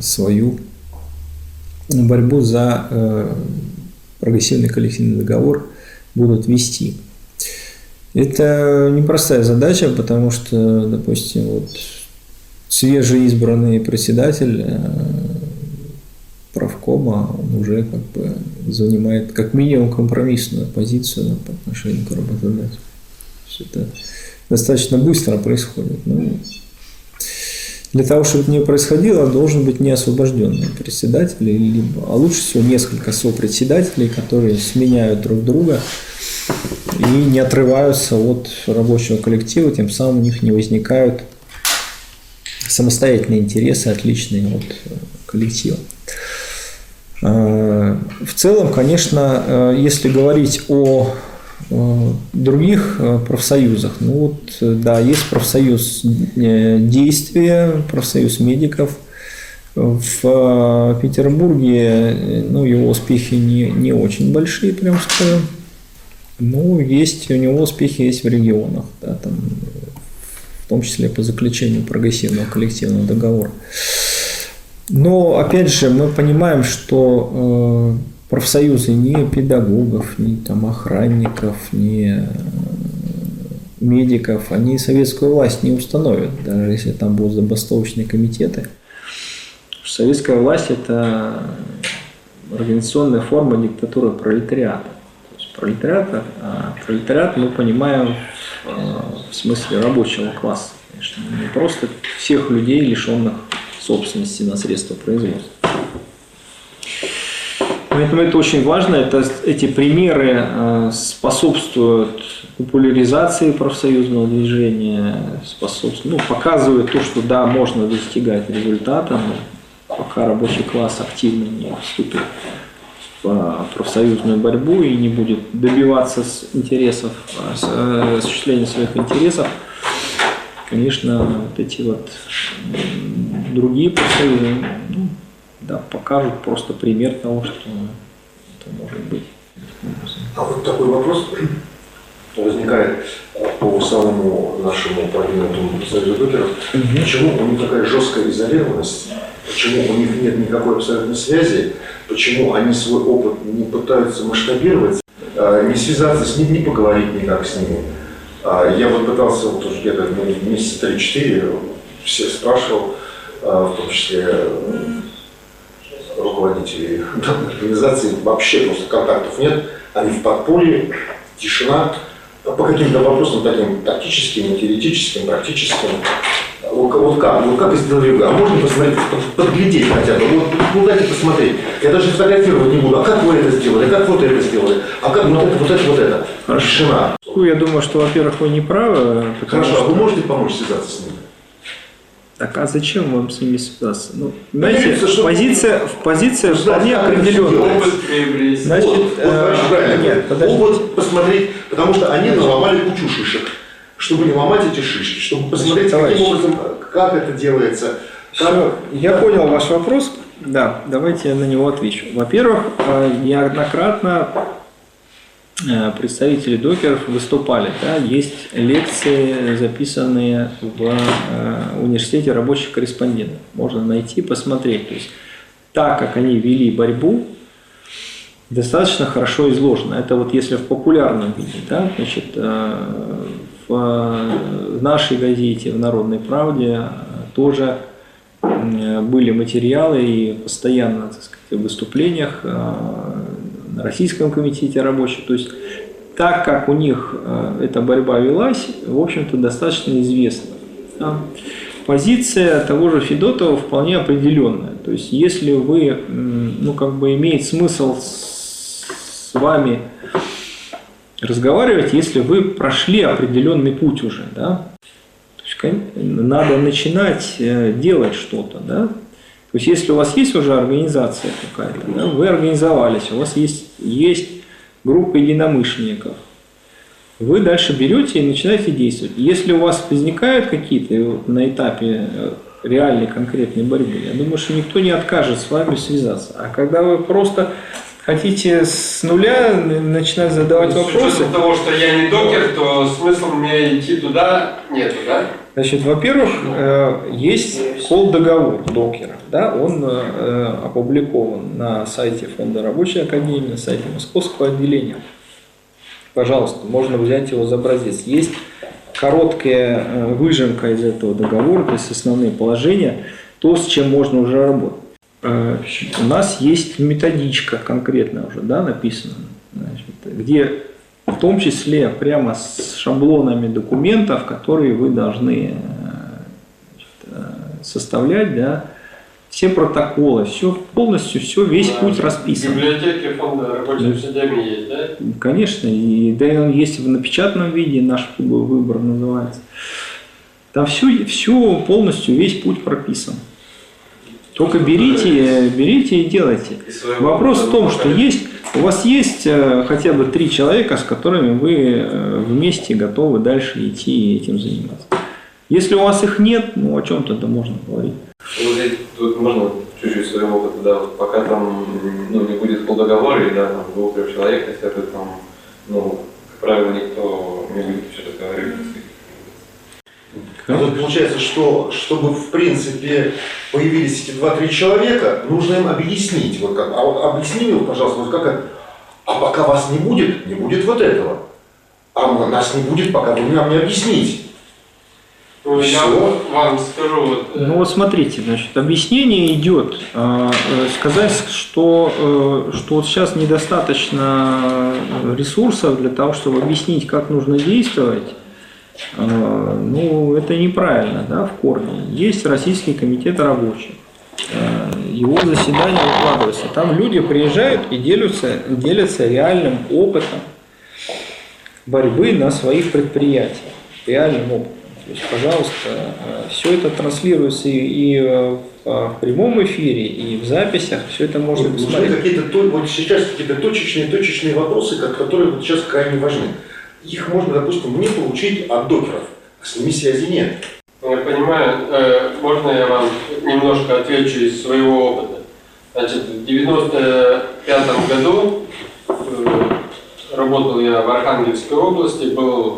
свою борьбу за прогрессивный коллективный договор будут вести. Это непростая задача, потому что, допустим, вот свежеизбранный председатель правкома, он уже как бы занимает как минимум компромиссную позицию по отношению к работодателю. Это достаточно быстро происходит. Но для того, чтобы это не происходило, должен быть неосвобожденный председатель, либо, а лучше всего несколько сопредседателей, которые сменяют друг друга и не отрываются от рабочего коллектива, тем самым у них не возникают самостоятельные интересы, отличные от коллектива. В целом, конечно, если говорить о других профсоюзах, ну вот, да, есть профсоюз действия, профсоюз медиков. В Петербурге, ну, его успехи не очень большие, прям скажем. Ну, есть у него успехи, есть в регионах, да, там, в том числе по заключению прогрессивного коллективного договора. Но, опять же, мы понимаем, что профсоюзы ни педагогов, ни там охранников, ни медиков, они советскую власть не установят, даже если там будут забастовочные комитеты. Советская власть – это организационная форма диктатуры пролетариата. Пролетариат мы понимаем в смысле рабочего класса, конечно, не просто всех людей, лишенных собственности на средства производства. Поэтому это очень важно. Эти примеры способствуют популяризации профсоюзного движения, показывают то, что да, можно достигать результата, но пока рабочий класс активно не вступит в профсоюзную борьбу и не будет добиваться осуществления своих интересов, конечно, другие профсоюзы покажут просто пример того, что это может быть. А вот такой вопрос возникает по самому нашему продвинутому союзу докеров. Почему у них такая жесткая изолированность? Почему у них нет никакой абсолютной связи? Почему они свой опыт не пытаются масштабировать, не связаться с ним, не поговорить никак с ними? Я пытался уже где-то месяца 3-4 всех спрашивал, в том числе руководителей организации, вообще просто контактов нет, они в подполье, тишина. По каким-то вопросам таким тактическим, теоретическим, практическим. Вот как сделал Юга? Можно посмотреть, подглядеть хотя бы? Вот дайте посмотреть. Я даже фотографировать не буду. А как вы это сделали? А как вот это сделали? А как вот это? Тишина. Я думаю, что, во-первых, вы не правы. Хорошо, а вы можете помочь связаться с ними? Так, а зачем вам с ними связаться? Знаете, позиция вполне определенная. Опыт посмотреть, потому что они наломали кучу шишек, чтобы не ломать эти шишки, чтобы посмотреть, каким образом, как это делается. Я понял ваш вопрос. Да, давайте я на него отвечу. Во-первых, неоднократно представители докеров выступали. Да? Есть лекции, записанные в университете рабочих корреспондентов. Можно найти, посмотреть. То есть, так как они вели борьбу, достаточно хорошо изложено. Это если в популярном виде. Да? В нашей газете, в «Народной правде» тоже были материалы и постоянно, в выступлениях на Российском комитете рабочих. То есть, так как у них эта борьба велась, в общем-то, достаточно известно. Да? Позиция того же Федотова вполне определенная. То есть, если вы, имеет смысл с вами разговаривать, если вы прошли определенный путь уже, да? То есть, надо начинать делать что-то, да? То есть, если у вас есть уже организация какая-то, да, вы организовались, у вас есть группа единомышленников, вы дальше берете и начинаете действовать. Если у вас возникают какие-то на этапе реальной конкретной борьбы, я думаю, что никто не откажет с вами связаться. А когда вы просто хотите с нуля начинать задавать вопросы... Из-за того, что я не докер, то смысл мне идти туда нету, да? Во-первых, есть колл-договор докера, да? Он опубликован на сайте Фонда Рабочей Академии, на сайте Московского отделения. Пожалуйста, можно взять его за образец. Есть короткая выжимка из этого договора, то есть основные положения, то, с чем можно уже работать. У нас есть методичка конкретно уже, да, написана, где в том числе прямо с шаблонами документов, которые вы должны составлять, да, все протоколы, весь путь расписан. В библиотеке Фонда Рабочей Академии есть, да? Конечно, и он есть в напечатанном виде, наш выбор называется. Там все полностью, весь путь прописан. Только берите и делайте. Вопрос в том, что у вас есть хотя бы 3 человека, с которыми вы вместе готовы дальше идти и этим заниматься. Если у вас их нет, о чем-то это можно говорить. Вот здесь можно чуть-чуть своего опыта, да, пока там не будет полдоговора, и да, там 2-3 человек, если это там, как правило, никто не будет что-то говорить. Получается, что чтобы в принципе появились эти 2-3 человека, нужно им объяснить. Объясни мне, пожалуйста, а пока вас не будет этого. А нас не будет, пока вы нам не объясните. Я вам скажу. Смотрите, объяснение идет. Сказать, что сейчас недостаточно ресурсов для того, чтобы объяснить, как нужно действовать. Это неправильно, да, в корне. Есть Российский комитет рабочих, его заседания выкладываются. Там люди приезжают и делятся реальным опытом борьбы на своих предприятиях. Реальным опытом. То есть, пожалуйста, все это транслируется и в прямом эфире, и в записях. Все это можно посмотреть. Вот сейчас какие-то точечные вопросы, которые вот сейчас крайне важны. Их можно, допустим, не получить от докторов, а с ними связи нет. Я понимаю, можно я вам немножко отвечу из своего опыта? Значит, в 1995 году работал я в Архангельской области, был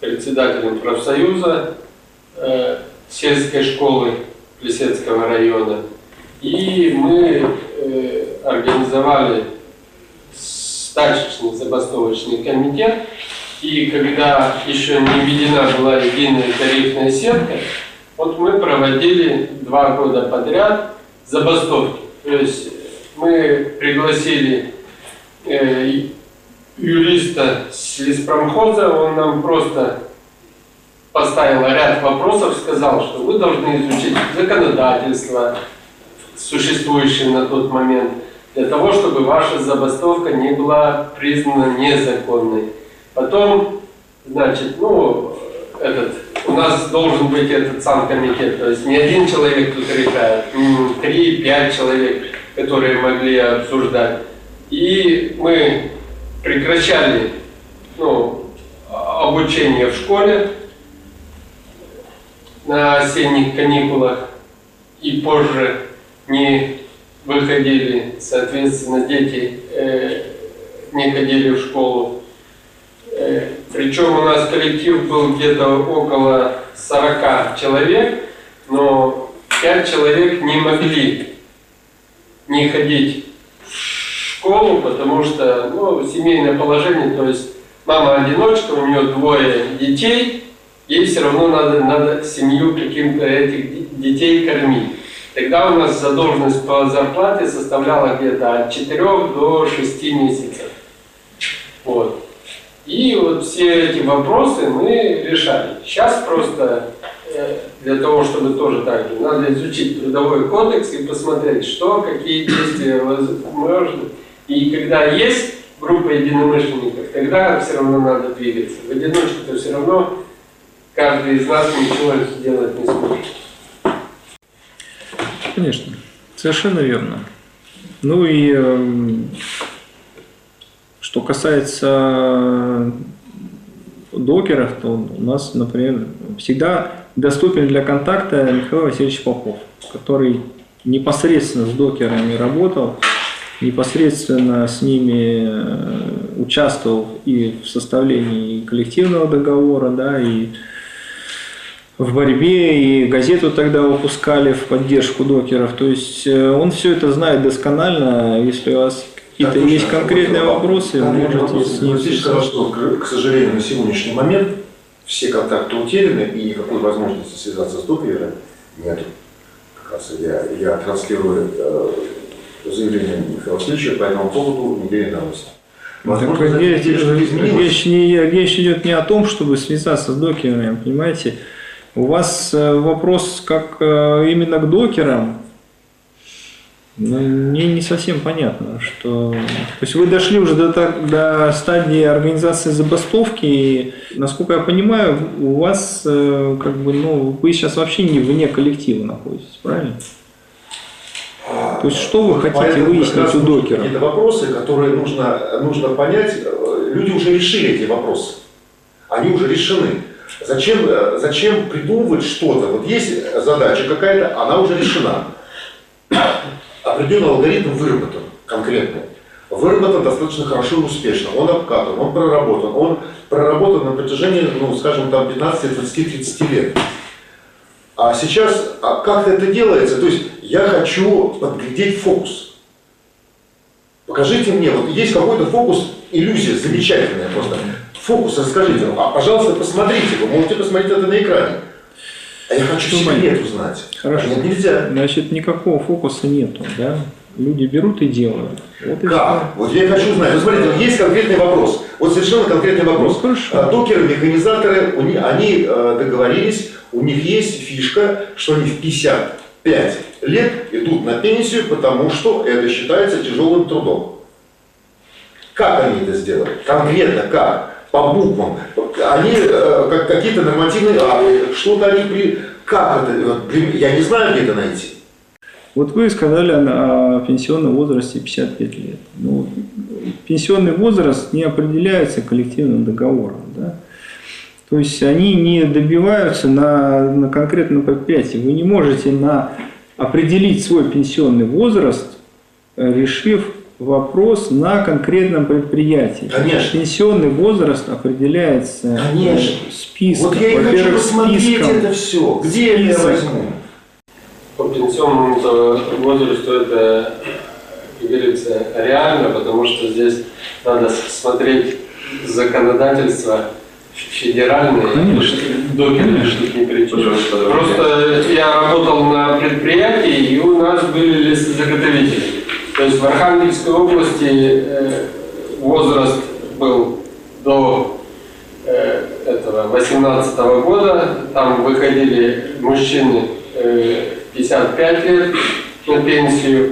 председателем профсоюза сельской школы Плесецкого района. И мы организовали стачечный забастовочный комитет. И когда еще не введена была единая тарифная сетка, вот мы проводили 2 года подряд забастовки. То есть мы пригласили юриста с леспромхоза, он нам просто поставил ряд вопросов, сказал, что вы должны изучить законодательство, существующее на тот момент, для того, чтобы ваша забастовка не была признана незаконной. Потом, значит, у нас должен быть этот сам комитет, то есть не один человек тут решает, 3-5 человек, которые могли обсуждать. И мы прекращали обучение в школе на осенних каникулах, и позже не выходили, соответственно, дети не ходили в школу. Причем у нас коллектив был где-то около 40 человек, но 5 человек не могли не ходить в школу, потому что семейное положение, то есть мама-одиночка, у нее 2 детей, ей все равно надо семью каким-то этих детей кормить. Тогда у нас задолженность по зарплате составляла где-то от 4 до 6 месяцев. Вот. И вот все эти вопросы мы решали. Сейчас просто для того, чтобы тоже так же, надо изучить трудовой кодекс и посмотреть, что, какие действия возможны. И когда есть группа единомышленников, тогда все равно надо двигаться. В одиночку-то все равно каждый из нас ничего сделать не сможет. Конечно, совершенно верно. Ну и... Что касается докеров, то у нас, например, всегда доступен для контакта Михаил Васильевич Попов, который непосредственно с докерами работал, непосредственно с ними участвовал и в составлении коллективного договора, да, и в борьбе, и газету тогда выпускали в поддержку докеров. То есть он все это знает досконально. Если у вас какие-то есть конкретные вопросы, вы можете с ним... Здесь сказал, что, к сожалению, на сегодняшний момент все контакты утеряны, и никакой возможности связаться с докером нет. Как раз я транслирую заявление Михаила Васильевича по этому поводу в неделе новости. Речь идет не о том, чтобы связаться с докерами, понимаете? У вас вопрос как именно к докерам. Ну, мне не совсем понятно, что... То есть вы дошли уже до стадии организации забастовки, и, насколько я понимаю, у вас, вы сейчас вообще не вне коллектива находитесь, правильно? То есть что вы хотите выяснить у докера? Это вопросы, которые нужно понять. Люди уже решили эти вопросы. Они уже решены. Зачем придумывать что-то? Вот есть задача какая-то, она уже решена. Определенный алгоритм выработан конкретно. Выработан достаточно хорошо и успешно. Он обкатан, он проработан. Он проработан на протяжении, 15-20 лет. А сейчас как-то это делается. То есть я хочу подглядеть фокус. Покажите мне, вот есть какой-то фокус, иллюзия замечательная просто. Фокус, расскажите. А, пожалуйста, посмотрите. Вы можете посмотреть это на экране. А я хочу секрет узнать. Хорошо. Нет, нельзя. Значит, никакого фокуса нету, да? Люди берут и делают. Вот как? Вот я хочу узнать. Вот смотрите, есть конкретный вопрос. Вот совершенно конкретный вопрос. Ну, докеры, механизаторы, они договорились, у них есть фишка, что они в 55 лет идут на пенсию, потому что это считается тяжелым трудом. Как они это сделали? Конкретно как? По буквам. Они как какие-то нормативные акты, что-то они как это? Я не знаю, где это найти. Вот вы сказали о пенсионном возрасте 55 лет. Ну, пенсионный возраст не определяется коллективным договором. Да? То есть они не добиваются на конкретном предприятии. Вы не можете определить свой пенсионный возраст, решив вопрос на конкретном предприятии. Конечно. Пенсионный возраст определяется списком. Вот я и хочу посмотреть это все. Где я возьму? По пенсионному возрасту это, как говорится, реально, потому что здесь надо смотреть законодательство федеральное, докеры что-то не причем. Просто я работал на предприятии, и у нас были лесозаготовители. То есть в Архангельской области возраст был до этого 18 года, там выходили мужчины 55 лет на пенсию,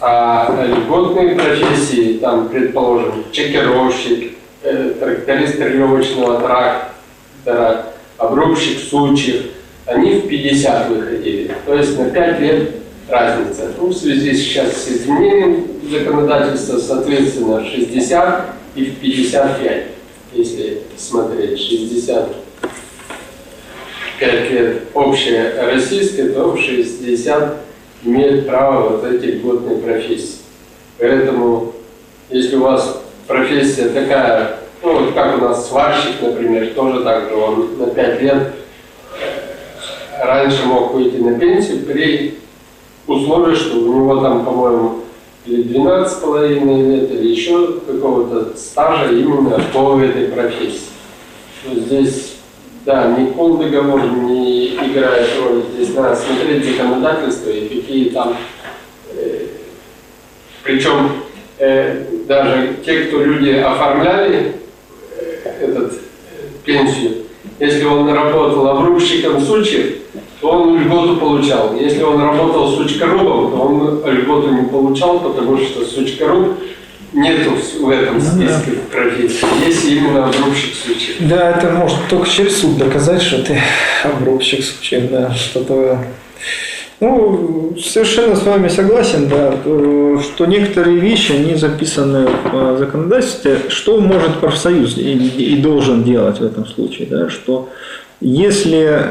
а льготные профессии, там, предположим, чекировщик, тракторист трелевочного трактора, обрубщик сучьев, они в 50 выходили, то есть на 5 лет разница. Ну, в связи сейчас с изменением законодательства, соответственно, 60 и в 55, если смотреть, 65 лет общая российская, то в 60 имеет право вот эти льготные профессии. Поэтому, если у вас профессия такая, ну, вот как у нас сварщик, например, тоже так же, он на 5 лет раньше мог выйти на пенсию при условии, что у него там, по-моему, или 12,5 лет, или еще какого-то стажа именно по этой профессии. Но здесь, да, ни колдоговор не играет роль, здесь надо смотреть законодательство и какие там, причем даже те, кто люди оформляли пенсию, если он работал обрубщиком сучьев, то он льготу получал. Если он работал сучкорубом, то он льготу не получал, потому что сучкоруб нету в этом списке профессий. Есть именно обрубщик сучьев. Да, это может только через суд доказать, что ты обрубщик сучьев, да, что-то... Ну, совершенно с вами согласен, да, что некоторые вещи, они записаны в законодательстве, что может профсоюз и должен делать в этом случае, да, что если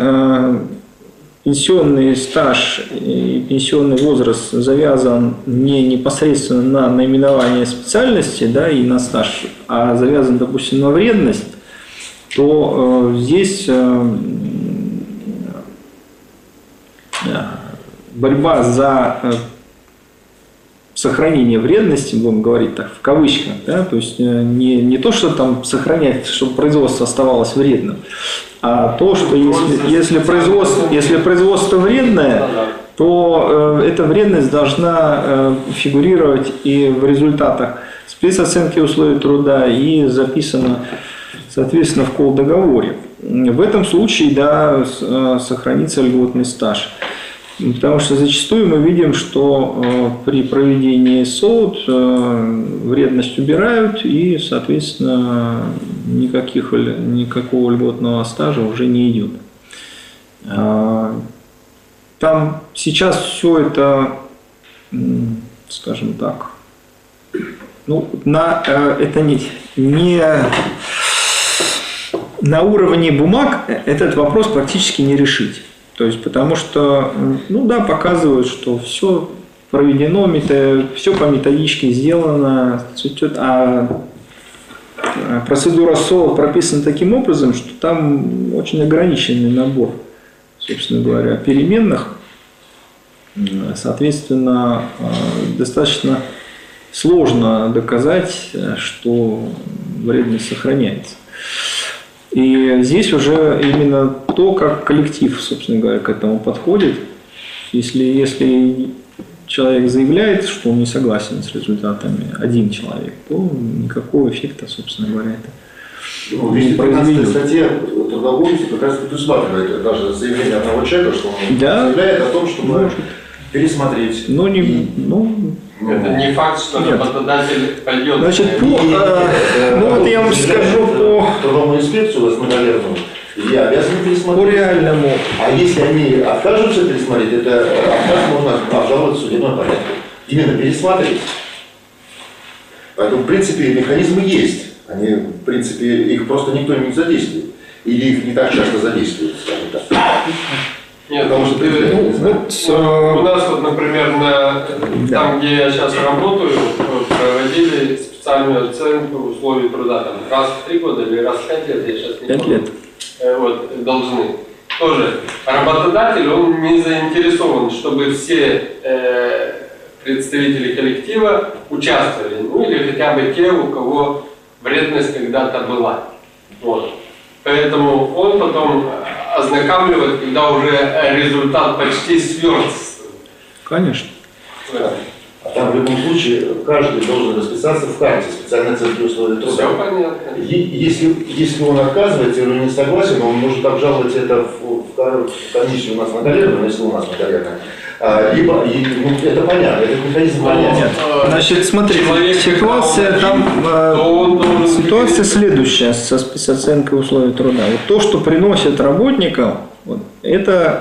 пенсионный стаж и пенсионный возраст завязан не непосредственно на наименование специальности, да, и на стаж, а завязан, допустим, на вредность, то здесь... борьба за сохранение вредности, будем говорить так, в кавычках, да, то есть не то, что там сохранять, чтобы производство оставалось вредным, а то, что если производство вредное, то эта вредность должна фигурировать и в результатах спецоценки условий труда, и записана, соответственно, в колдоговоре. В этом случае, да, сохранится льготный стаж. Потому что зачастую мы видим, что при проведении СОУД вредность убирают, и, соответственно, никакого льготного стажа уже не идет. Там сейчас все это, скажем так, ну, это не на уровне бумаг этот вопрос практически не решить. То есть, потому что, ну да, показывают, что все проведено, все по методичке сделано, а процедура СОЛ прописана таким образом, что там очень ограниченный набор, собственно говоря, переменных. Соответственно, достаточно сложно доказать, что вредность сохраняется. И здесь уже именно то, как коллектив, собственно говоря, к этому подходит. Если человек заявляет, что он не согласен с результатами, один человек, то никакого эффекта, собственно говоря, это Ну, 215 статья Трудового кодекса как раз предусматривает даже заявление одного человека, что он заявляет о том, чтобы пересмотреть. Ну, не... это не факт, что работодатель пойдет. Значит, вот я вам скажу по трудовому инспекцию, наверное, я обязан пересмотреть. По реальному. А если они откажутся пересмотреть, это отказ можно обжаловать в судебном порядке. Именно пересматривать. Поэтому, в принципе, механизмы есть. Они, в принципе, их просто никто не задействует. Или их не так часто задействуют, скажем так. Нет, потому что у нас вот, например, там, где я сейчас работаю, проводили специальную оценку условий труда. Там, раз в 3 года или раз в 5 лет, я сейчас не помню. Вот, должны. Тоже работодатель, он не заинтересован, чтобы все представители коллектива участвовали. Ну или хотя бы те, у кого вредность когда-то была. Вот. Поэтому он потом ознакомливает, когда уже результат почти сверст. Конечно. Да. А там в любом случае каждый должен расписаться в карте специальной оценки условий труда. Все понятно. Если он отказывается или не согласен, он может обжаловать это в комиссию у нас нотариально, если у нас нотариально. Либо, это понятно, этот механизм понятен. Значит, смотрите, ситуация следующая с оценкой условий труда. Вот то, что приносит работникам, вот, это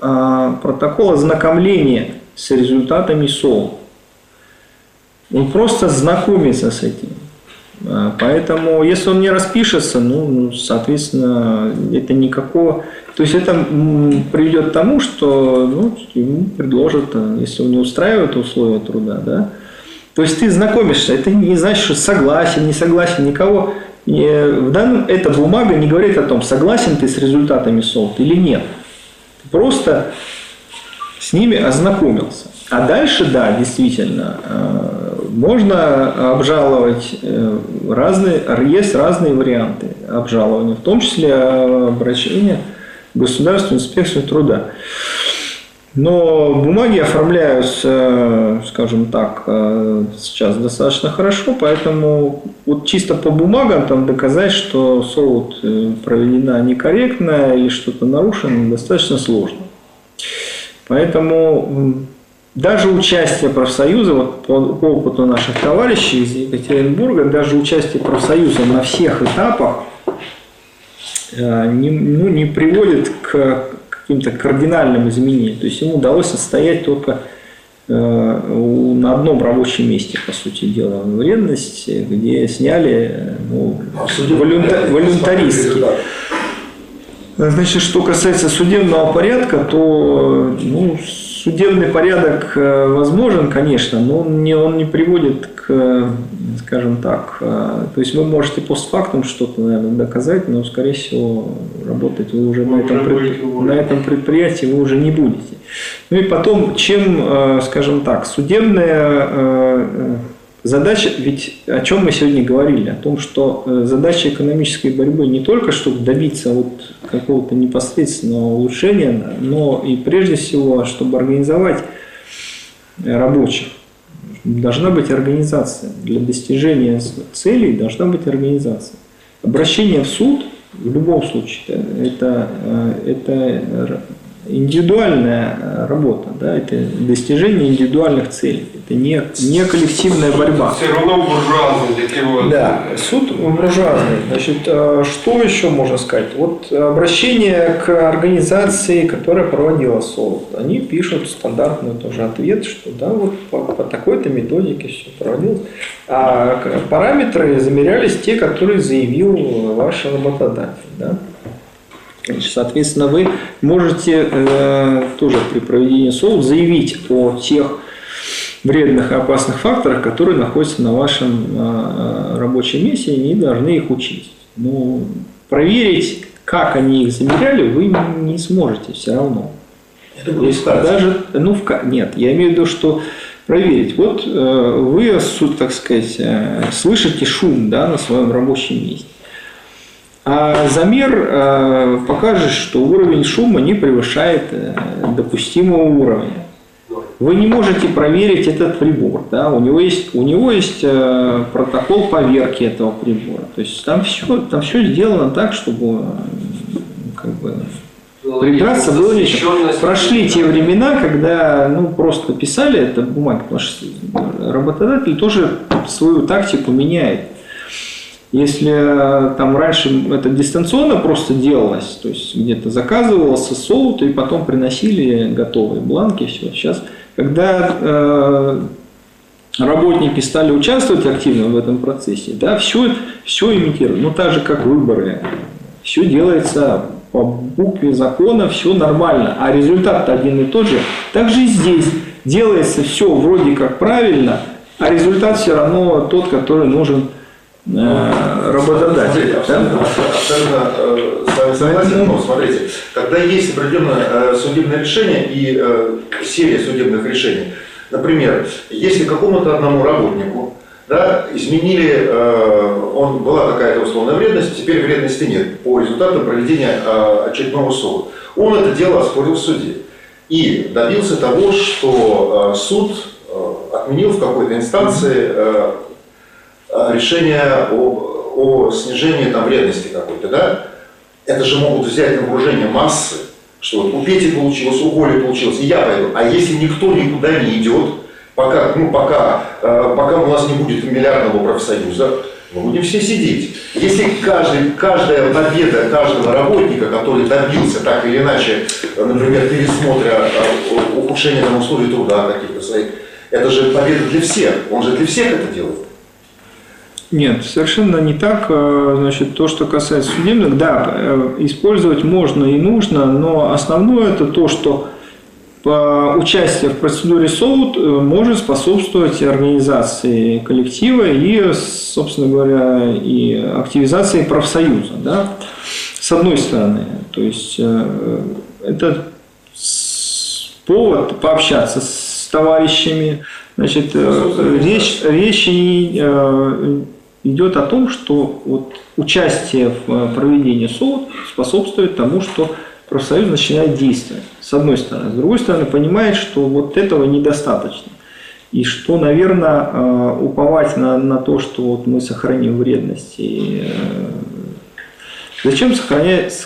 протокол ознакомления с результатами СОЛ. Он просто знакомится с этим. Поэтому, если он не распишется, ну, соответственно, это никакого... То есть это приведет к тому, что ему предложат, если он не устраивает условия труда, да. То есть ты знакомишься, это не значит, что согласен, не согласен, никого. В данном, эта бумага не говорит о том, согласен ты с результатами СОЛ или нет. Ты просто с ними ознакомился. А дальше, да, действительно, можно обжаловать разные, есть разные варианты обжалования, в том числе обращение в Государственную инспекцию труда. Но бумаги оформляются, скажем так, сейчас достаточно хорошо, поэтому вот чисто по бумагам там доказать, что СОЛ проведена некорректно или что-то нарушено, достаточно сложно. Поэтому даже участие профсоюза, вот по опыту наших товарищей из Екатеринбурга, даже участие профсоюза на всех этапах не приводит к каким-то кардинальным изменениям. То есть ему удалось отстоять только на одном рабочем месте, по сути дела, вредность, где сняли волюнтаристки. Значит, что касается судебного порядка, то судебный порядок возможен, конечно, но он не приводит к, скажем так, то есть вы можете постфактум что-то, наверное, доказать, но, скорее всего, работать вы уже на этом предприятии вы уже не будете. Ну и потом, чем, скажем так, судебная задача, ведь о чем мы сегодня говорили, о том, что задача экономической борьбы не только, чтобы добиться вот какого-то непосредственного улучшения, но и прежде всего, чтобы организовать рабочих. Должна быть организация. Для достижения целей должна быть организация. Обращение в суд, в любом случае, это индивидуальная работа, да, это достижение индивидуальных целей, это не коллективная борьба. Все равно буржуазный такие вот. Да, суд буржуазный. Значит, что еще можно сказать? Вот обращение к организации, которая проводила СОЛ, они пишут стандартный тоже ответ, что да, вот по такой-то методике все проводилось. А параметры замерялись те, которые заявил ваш работодатель, да? Соответственно, вы можете тоже при проведении СОЛ заявить о тех вредных и опасных факторах, которые находятся на вашем рабочем месте, и должны их учесть. Но проверить, как они их замеряли, вы не сможете все равно. Это будет даже, нет, я имею в виду, что проверить. Вот вы, так сказать, слышите шум, да, на своем рабочем месте. А замер покажет, что уровень шума не превышает допустимого уровня. Вы не можете проверить этот прибор. Да? У него есть протокол поверки этого прибора. То есть там все сделано так, чтобы как бы, придраться было нечего. Прошли те времена, когда просто писали это бумаги, потому что работодатель тоже свою тактику меняет. Если там раньше это дистанционно просто делалось, то есть где-то заказывался соут и потом приносили готовые бланки, все. Сейчас, когда работники стали участвовать активно в этом процессе, да, все имитируют. Ну, так же, как выборы. Все делается по букве закона, все нормально, а результат один и тот же. Так же и здесь. Делается все вроде как правильно, а результат все равно тот, который нужен работодателя. Абсолютно с вами согласен, но смотрите, когда есть определенное судебное решение и серия судебных решений, например, если какому-то одному работнику изменили, была какая-то условная вредность, теперь вредности нет по результатам проведения очередного суда. Он это дело оспорил в суде и добился того, что суд отменил в какой-то инстанции решение о снижении там, вредности какой-то, да? Это же могут взять на вооружение массы, что вот у Пети получилось, у Коли получилось, и я пойду. А если никто никуда не идет, пока у нас не будет миллиардного профсоюза, мы будем все сидеть. Если каждая победа каждого работника, который добился так или иначе, например, пересмотра, ухудшения там, условий труда каких-то своих, это же победа для всех, он же для всех это делает. Нет, совершенно не так. Значит, то, что касается судебных, да, использовать можно и нужно, но основное это то, что участие в процедуре соуд может способствовать организации коллектива и, собственно говоря, и активизации профсоюза, да, с одной стороны. То есть это повод пообщаться с товарищами. Значит, речь идет о том, что вот участие в проведении СОУД способствует тому, что профсоюз начинает действовать, с одной стороны. С другой стороны, понимает, что вот этого недостаточно. И что, наверное, уповать на то, что вот мы сохраним вредность. И зачем сохраняется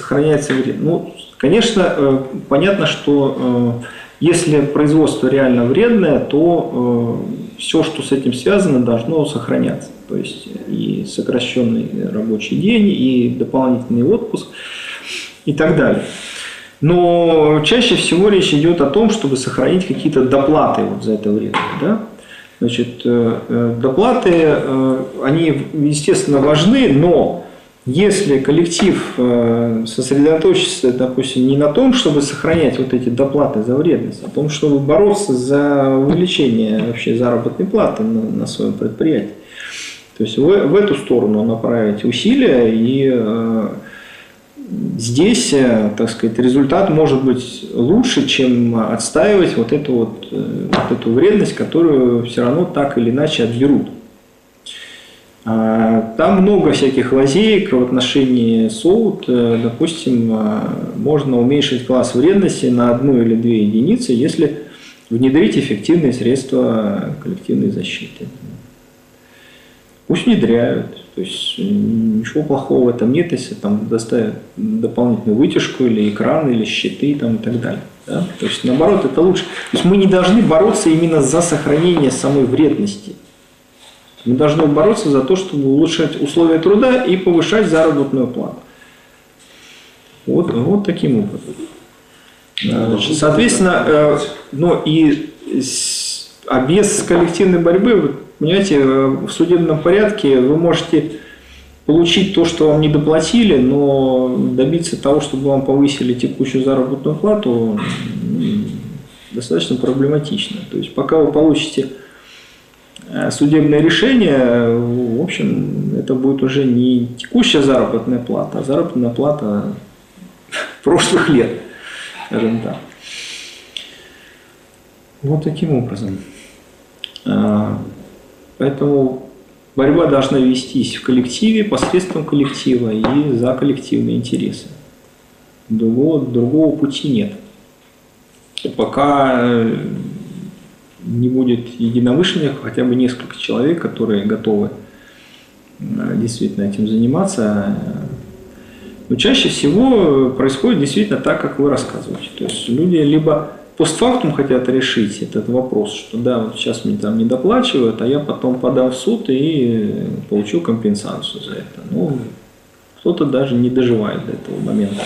вредность? Ну, конечно, понятно, что если производство реально вредное, то все, что с этим связано, должно сохраняться. То есть и сокращенный рабочий день, и дополнительный отпуск, и так далее. Но чаще всего речь идет о том, чтобы сохранить какие-то доплаты вот за это время. Да? Значит, доплаты, они, естественно, важны, но если коллектив сосредоточится, допустим, не на том, чтобы сохранять вот эти доплаты за вредность, а о том, чтобы бороться за увеличение вообще заработной платы на своем предприятии, то есть в эту сторону направить усилия, и здесь, так сказать, результат может быть лучше, чем отстаивать вот эту вредность, которую все равно так или иначе отберут. Там много всяких лазеек в отношении СОУД. Допустим, можно уменьшить класс вредности на 1 или 2 единицы, если внедрить эффективные средства коллективной защиты. Пусть внедряют. То есть ничего плохого в этом нет, если там доставят дополнительную вытяжку, или экраны, или щиты там, и так далее. Да? То есть наоборот, это лучше. То есть мы не должны бороться именно за сохранение самой вредности. Мы должны бороться за то, чтобы улучшать условия труда и повышать заработную плату. Вот таким образом. Значит, соответственно, но и а без коллективной борьбы, понимаете, в судебном порядке вы можете получить то, что вам не доплатили, но добиться того, чтобы вам повысили текущую заработную плату, достаточно проблематично. То есть пока вы получите судебное решение, в общем, это будет уже не текущая заработная плата, а заработная плата прошлых лет. Да. Вот таким образом. Поэтому борьба должна вестись в коллективе, посредством коллектива и за коллективные интересы. Другого пути нет. Пока не будет единомышленников, хотя бы несколько человек, которые готовы действительно этим заниматься. Но чаще всего происходит действительно так, как вы рассказываете. То есть люди либо постфактум хотят решить этот вопрос, что да, вот сейчас мне там недоплачивают, а я потом подам в суд и получу компенсацию за это. Ну, кто-то даже не доживает до этого момента.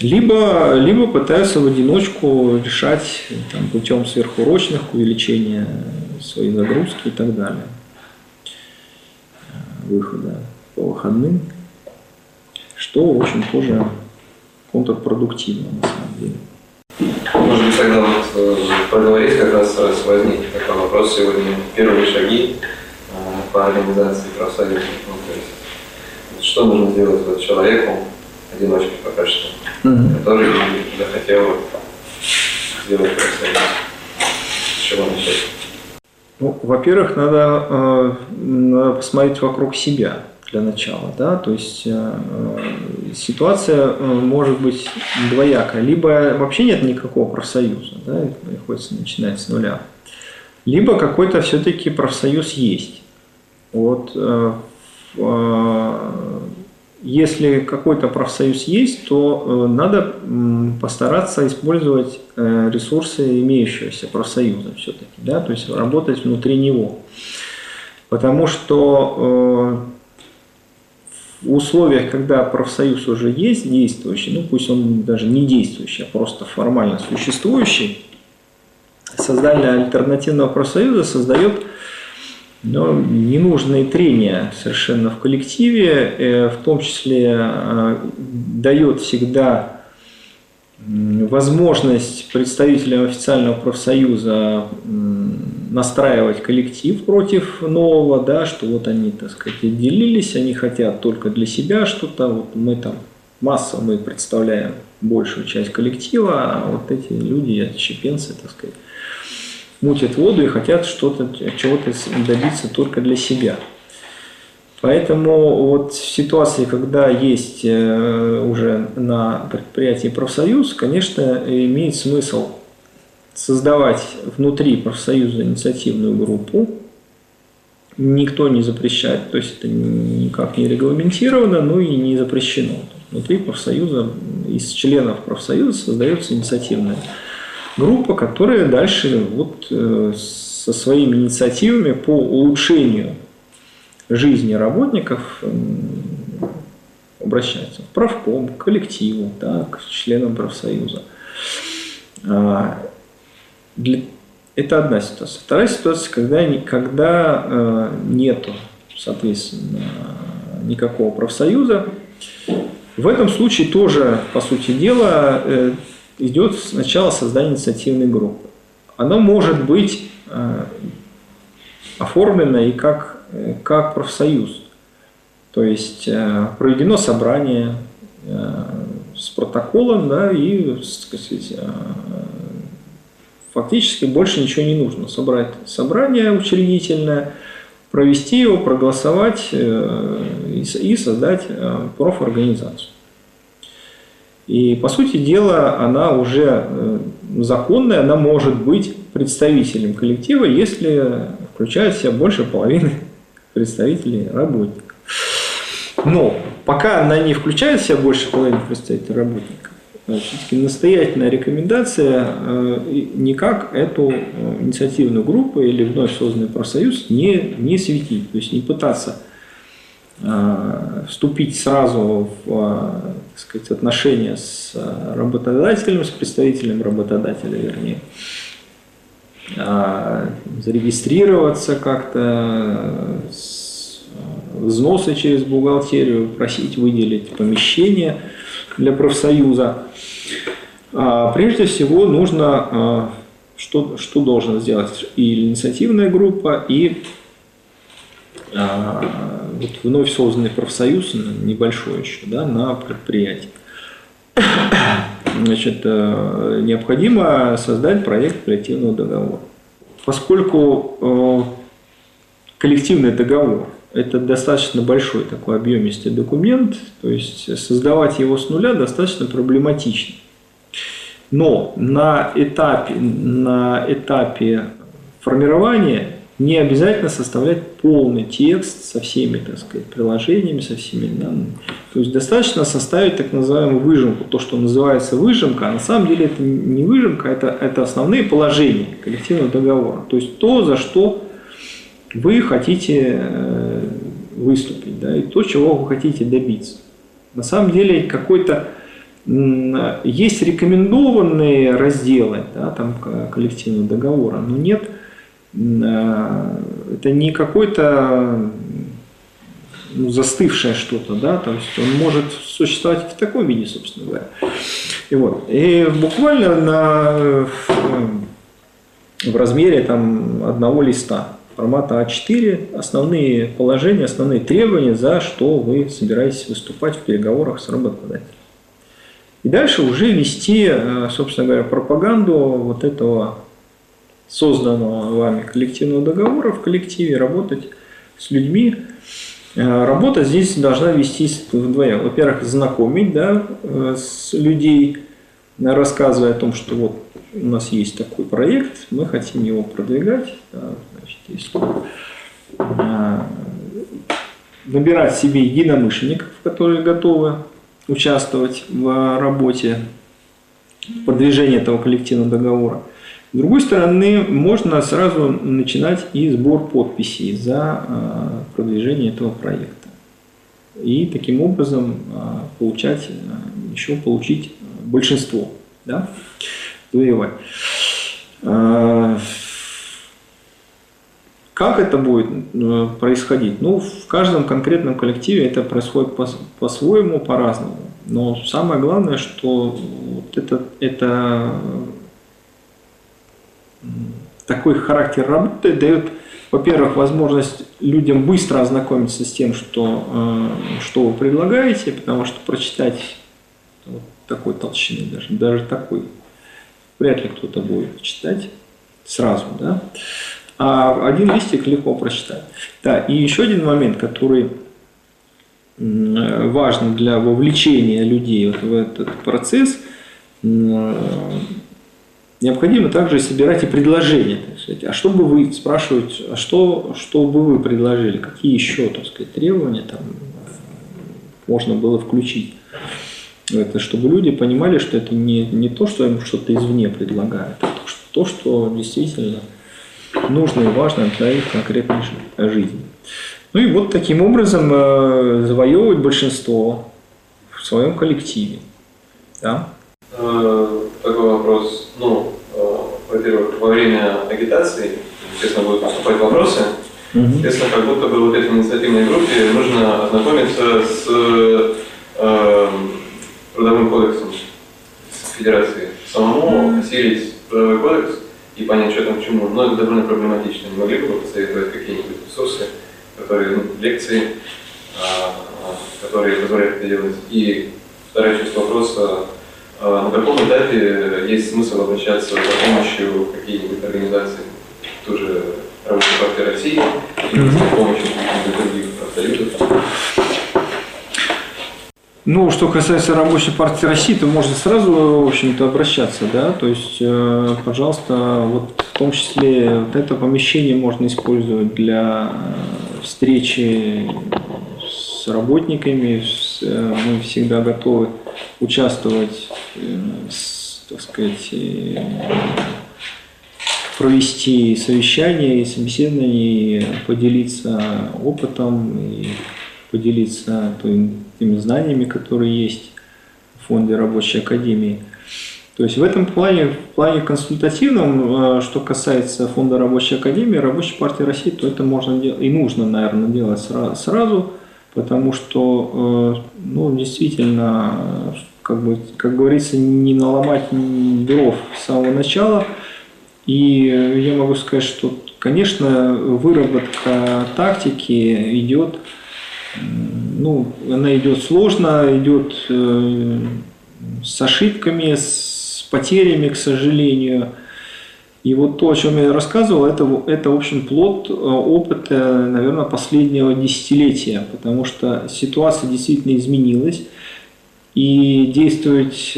Либо пытаются в одиночку решать там, путем сверхурочных, увеличения своей загрузки и так далее, выхода по выходным, что, в общем, тоже контрпродуктивно на самом деле. Может быть, тогда вот поговорить как раз, раз возник такой вопрос сегодня, первые шаги по организации профсоюза. Ну, то есть, что нужно сделать вот человеку, одиночке пока что, который захотел сделать профсоюз? С чего начать? Ну, во-первых, надо посмотреть вокруг себя для начала, да, то есть ситуация может быть двоякая, либо вообще нет никакого профсоюза, да, приходится начинать с нуля, либо какой-то все-таки профсоюз есть. Вот если какой-то профсоюз есть, то надо постараться использовать ресурсы имеющегося профсоюза все-таки, да, то есть работать внутри него, потому что в условиях, когда профсоюз уже есть, действующий, ну пусть он даже не действующий, а просто формально существующий, создание альтернативного профсоюза создает ненужные трения совершенно в коллективе, в том числе дает всегда возможность представителям официального профсоюза настраивать коллектив против нового, да, что вот они, так сказать, отделились, они хотят только для себя что-то, вот мы там масса, мы представляем большую часть коллектива, а вот эти люди, отщепенцы, так сказать, мутят воду и хотят что-то, чего-то добиться только для себя. Поэтому вот в ситуации, когда есть уже на предприятии профсоюз, конечно, имеет смысл создавать внутри профсоюза инициативную группу. Никто не запрещает, то есть это никак не регламентировано, но и не запрещено. Внутри профсоюза, из членов профсоюза создается инициативная группа, которая дальше вот со своими инициативами по улучшению жизни работников обращаются в правком, к коллективу, да, к членам профсоюза. Это одна ситуация. Вторая ситуация, когда нету, соответственно, никакого профсоюза. В этом случае тоже, по сути дела, идет сначала создание инициативной группы. Она может быть оформлена и как профсоюз. То есть проведено собрание с протоколом, да, и, так сказать, фактически больше ничего не нужно. Собрать собрание учредительное, провести его, проголосовать и создать профорганизацию. И, по сути дела, она уже законная, она может быть представителем коллектива, если включает в себя больше половины представителей работников. Но пока она не включает в себя больше половины представителей работников, все-таки настоятельная рекомендация никак эту инициативную группу или вновь созданный профсоюз не светить, то есть не пытаться вступить сразу в, так сказать, отношения с работодателем, с представителем работодателя, вернее, зарегистрироваться как-то, взносы через бухгалтерию, просить выделить помещение для профсоюза. Прежде всего нужно, что должна сделать и инициативная группа, и вот вновь созданный профсоюз, небольшой еще, да, на предприятии. Значит, необходимо создать проект коллективного договора. Поскольку коллективный договор – это достаточно большой такой объемистый документ, то есть создавать его с нуля достаточно проблематично. Но на этапе формирования не обязательно составлять полный текст со всеми, так сказать, приложениями, со всеми данными. То есть достаточно составить так называемую выжимку, то, что называется выжимка, а на самом деле это не выжимка, это основные положения коллективного договора. То есть то, за что вы хотите выступить, да, и то, чего вы хотите добиться. На самом деле какой-то есть рекомендованные разделы, да, там, коллективного договора, но нет. Это не какое-то застывшее что-то, да, то есть он может существовать в таком виде, собственно говоря. И вот. И буквально в размере там, одного листа формата А4 основные положения, основные требования, за что вы собираетесь выступать в переговорах с работодателем. И дальше уже вести, собственно говоря, пропаганду вот этого созданного вами коллективного договора, в коллективе работать с людьми. Работа здесь должна вестись вдвоем. Во-первых, знакомить, да, с людей, рассказывая о том, что вот у нас есть такой проект, мы хотим его продвигать. Значит, если набирать себе единомышленников, которые готовы участвовать в работе, в продвижении этого коллективного договора. С другой стороны, можно сразу начинать и сбор подписей за продвижение этого проекта. И таким образом получить большинство. Да? Как это будет происходить? Ну, в каждом конкретном коллективе это происходит по-своему, по-разному. Но самое главное, что вот это такой характер работы дает, во-первых, возможность людям быстро ознакомиться с тем, что вы предлагаете, потому что прочитать вот такой толщины, даже такой, вряд ли кто-то будет читать сразу, да? А один листик легко прочитать. Да, и еще один момент, который важен для вовлечения людей вот в этот процесс. Необходимо также собирать и предложения. Так сказать. А что бы вы, спрашивать, а что бы вы предложили, какие еще, так сказать, требования там можно было включить. Это чтобы люди понимали, что это не то, что им что-то извне предлагают, а то, что действительно нужно и важно для их конкретной жизни. Ну и вот таким образом завоевывать большинство в своем коллективе. Да? Такой вопрос. Во-первых, во время агитации, естественно, будут поступать вопросы. Естественно, как будто бы вот этой инициативной группе нужно ознакомиться с трудовым кодексом Федерации. Самому осилить трудовой кодекс и понять, что там к чему. Но это довольно проблематично. Не могли бы вы посоветовать какие-нибудь ресурсы, которые, лекции, которые позволяют это делать? И вторая часть вопроса. На каком этапе есть смысл обращаться за помощью каких-нибудь организаций, ту же Рабочей партии России, или с помощью других профсоюзов? Ну, что касается Рабочей партии России, то можно сразу, в общем-то, обращаться, да, то есть, пожалуйста, вот в том числе вот это помещение можно использовать для встречи с работниками, мы всегда готовы участвовать, так сказать, провести совещания и собеседования, и поделиться опытом, и поделиться теми знаниями, которые есть в Фонде Рабочей Академии. То есть в этом плане, в плане консультативном, что касается Фонда Рабочей Академии, Рабочей партии России, то это можно и нужно, наверное, делать сразу. Потому что, ну, действительно, как говорится, не наломать дров с самого начала. И я могу сказать, что, конечно, выработка тактики идет, ну, она идет сложно, идет с ошибками, с потерями, к сожалению. И вот то, о чем я рассказывал, это в общем, плод опыта, наверное, последнего десятилетия, потому что ситуация действительно изменилась, и действовать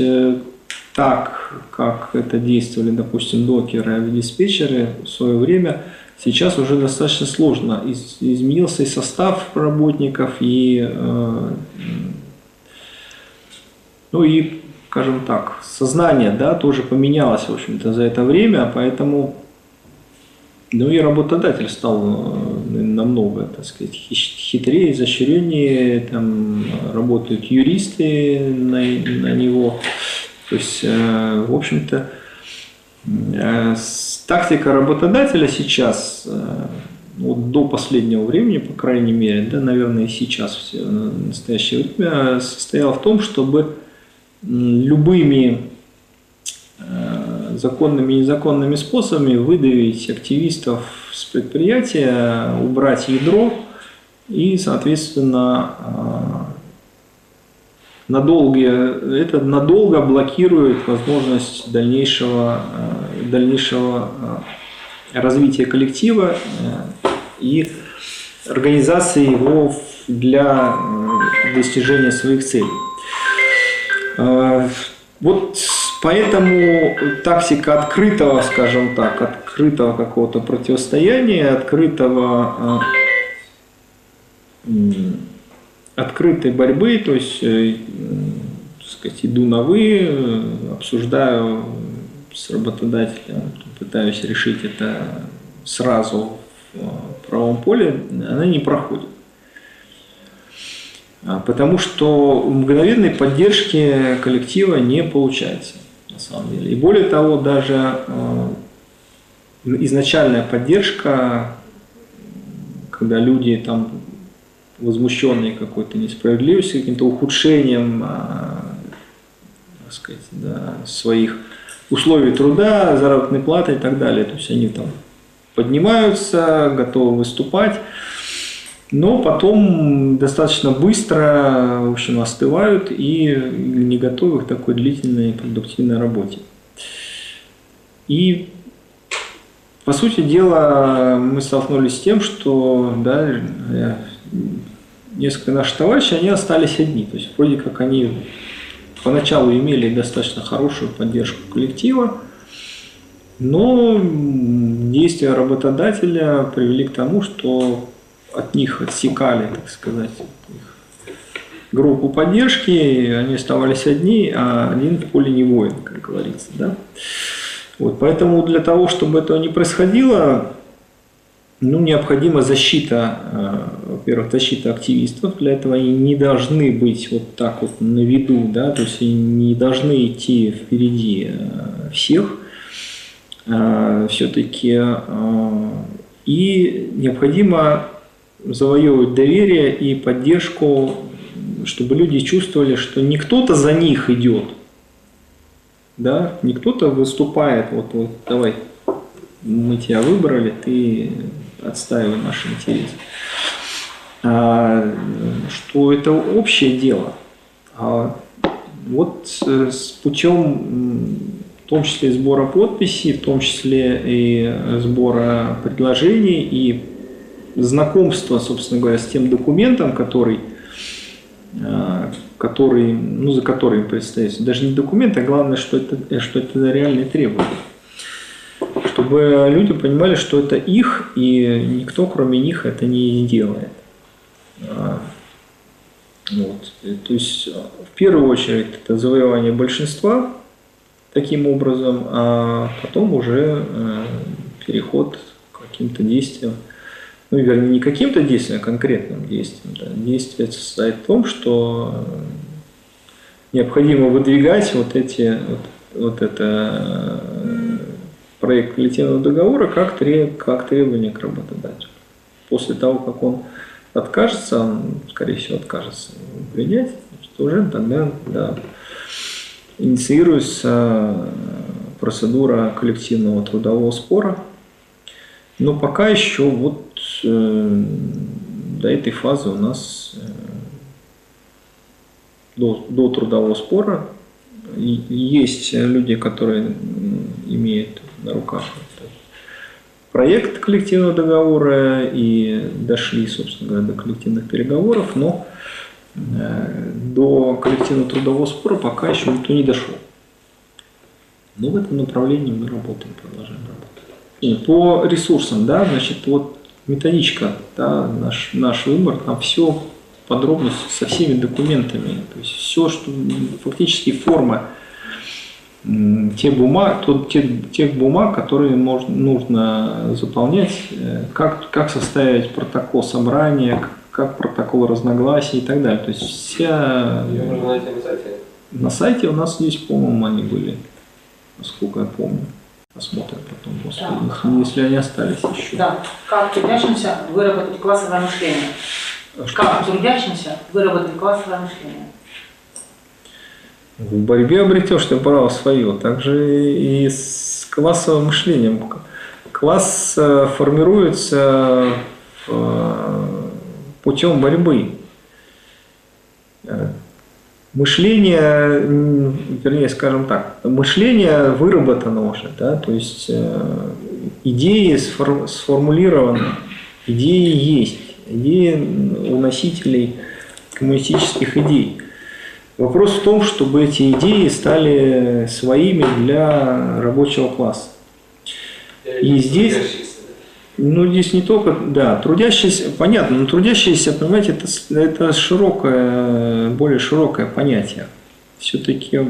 так, как это действовали, допустим, докеры, авиадиспетчеры в свое время, сейчас уже достаточно сложно. Изменился и состав работников, и, ну и, скажем так, сознание, да, тоже поменялось, в общем-то, за это время, поэтому, ну и работодатель стал намного, так сказать, хитрее, изощреннее, там работают юристы на него. То есть, в общем-то, тактика работодателя сейчас, вот до последнего времени, по крайней мере, да, наверное, и сейчас, в настоящее время, состояла в том, чтобы любыми законными и незаконными способами выдавить активистов с предприятия, убрать ядро и, соответственно, надолго блокирует возможность дальнейшего развития коллектива и организации его для достижения своих целей. Вот поэтому тактика открытого, скажем так, открытого какого-то противостояния, открытой борьбы, то есть, так сказать, иду на «вы», обсуждаю с работодателем, пытаюсь решить это сразу в правом поле, она не проходит. Потому что мгновенной поддержки коллектива не получается, на самом деле. И более того, даже изначальная поддержка, когда люди там возмущенные какой-то несправедливостью, каким-то ухудшением, так сказать, да, своих условий труда, заработной платы и так далее. То есть они там поднимаются, готовы выступать, но потом достаточно быстро, в общем, остывают и не готовы к такой длительной продуктивной работе. И, по сути дела, мы столкнулись с тем, что, да, несколько наших товарищей, они остались одни. То есть вроде как они поначалу имели достаточно хорошую поддержку коллектива, но действия работодателя привели к тому, что от них отсекали, так сказать, группу поддержки, они оставались одни, а один в поле не воин, как говорится. Да? Вот, поэтому для того, чтобы этого не происходило, ну, необходима защита, во-первых, защита активистов. Для этого они не должны быть вот так вот на виду, да, то есть они не должны идти впереди всех все-таки. И необходимо завоевывать доверие и поддержку, чтобы люди чувствовали, что не кто-то за них идет, да, не кто-то выступает, вот, вот давай, мы тебя выбрали, ты отстаивай наш интерес. Что это общее дело. Вот с путем, в том числе сбора подписей, в том числе и сбора предложений, и знакомства, собственно говоря, с тем документом, который, ну, за который предстоит. Даже не документ, а главное, что это реальные требования. Чтобы люди понимали, что это их, и никто кроме них это не делает. Вот. То есть, в первую очередь, это завоевание большинства таким образом, а потом уже переход к каким-то действиям, ну, вернее, не каким-то действиям, а конкретным действиям. Да. Действие состоит в том, что необходимо выдвигать это проект коллективного договора как требование к работодателю. После того, как он откажется, он, скорее всего, откажется принять, что уже тогда, да, инициируется процедура коллективного трудового спора. Но пока еще вот до этой фазы у нас, до трудового спора, есть люди, которые имеют на руках проект коллективного договора и дошли, собственно говоря, до коллективных переговоров, но до коллективного трудового спора пока еще никто не дошел. Но в этом направлении мы работаем, продолжаем работать. И по ресурсам, да, значит, вот методичка, да, наш выбор, там все подробно со всеми документами, то есть все, что фактически форма тех бумаг, которые нужно заполнять, как составить протокол собрания, как протокол разногласий и так далее. То есть вся... Ее можно найти на сайте? На сайте у нас здесь, по-моему, они были, насколько я помню. Посмотрим потом, да, если они остались еще. Да. Как трудящимся выработать классовое мышление? Что? Как трудящимся выработать классовое мышление? В борьбе обретешь ты право свое, также и с классовым мышлением. Класс формируется путем борьбы. Мышление, вернее, скажем так, мышление выработано уже, да, то есть идеи сформулированы, идеи есть, идеи у носителей коммунистических идей. Вопрос в том, чтобы эти идеи стали своими для рабочего класса. И здесь не только, да, трудящиеся, понятно, но трудящиеся, понимаете, это широкое, более широкое понятие. Все-таки к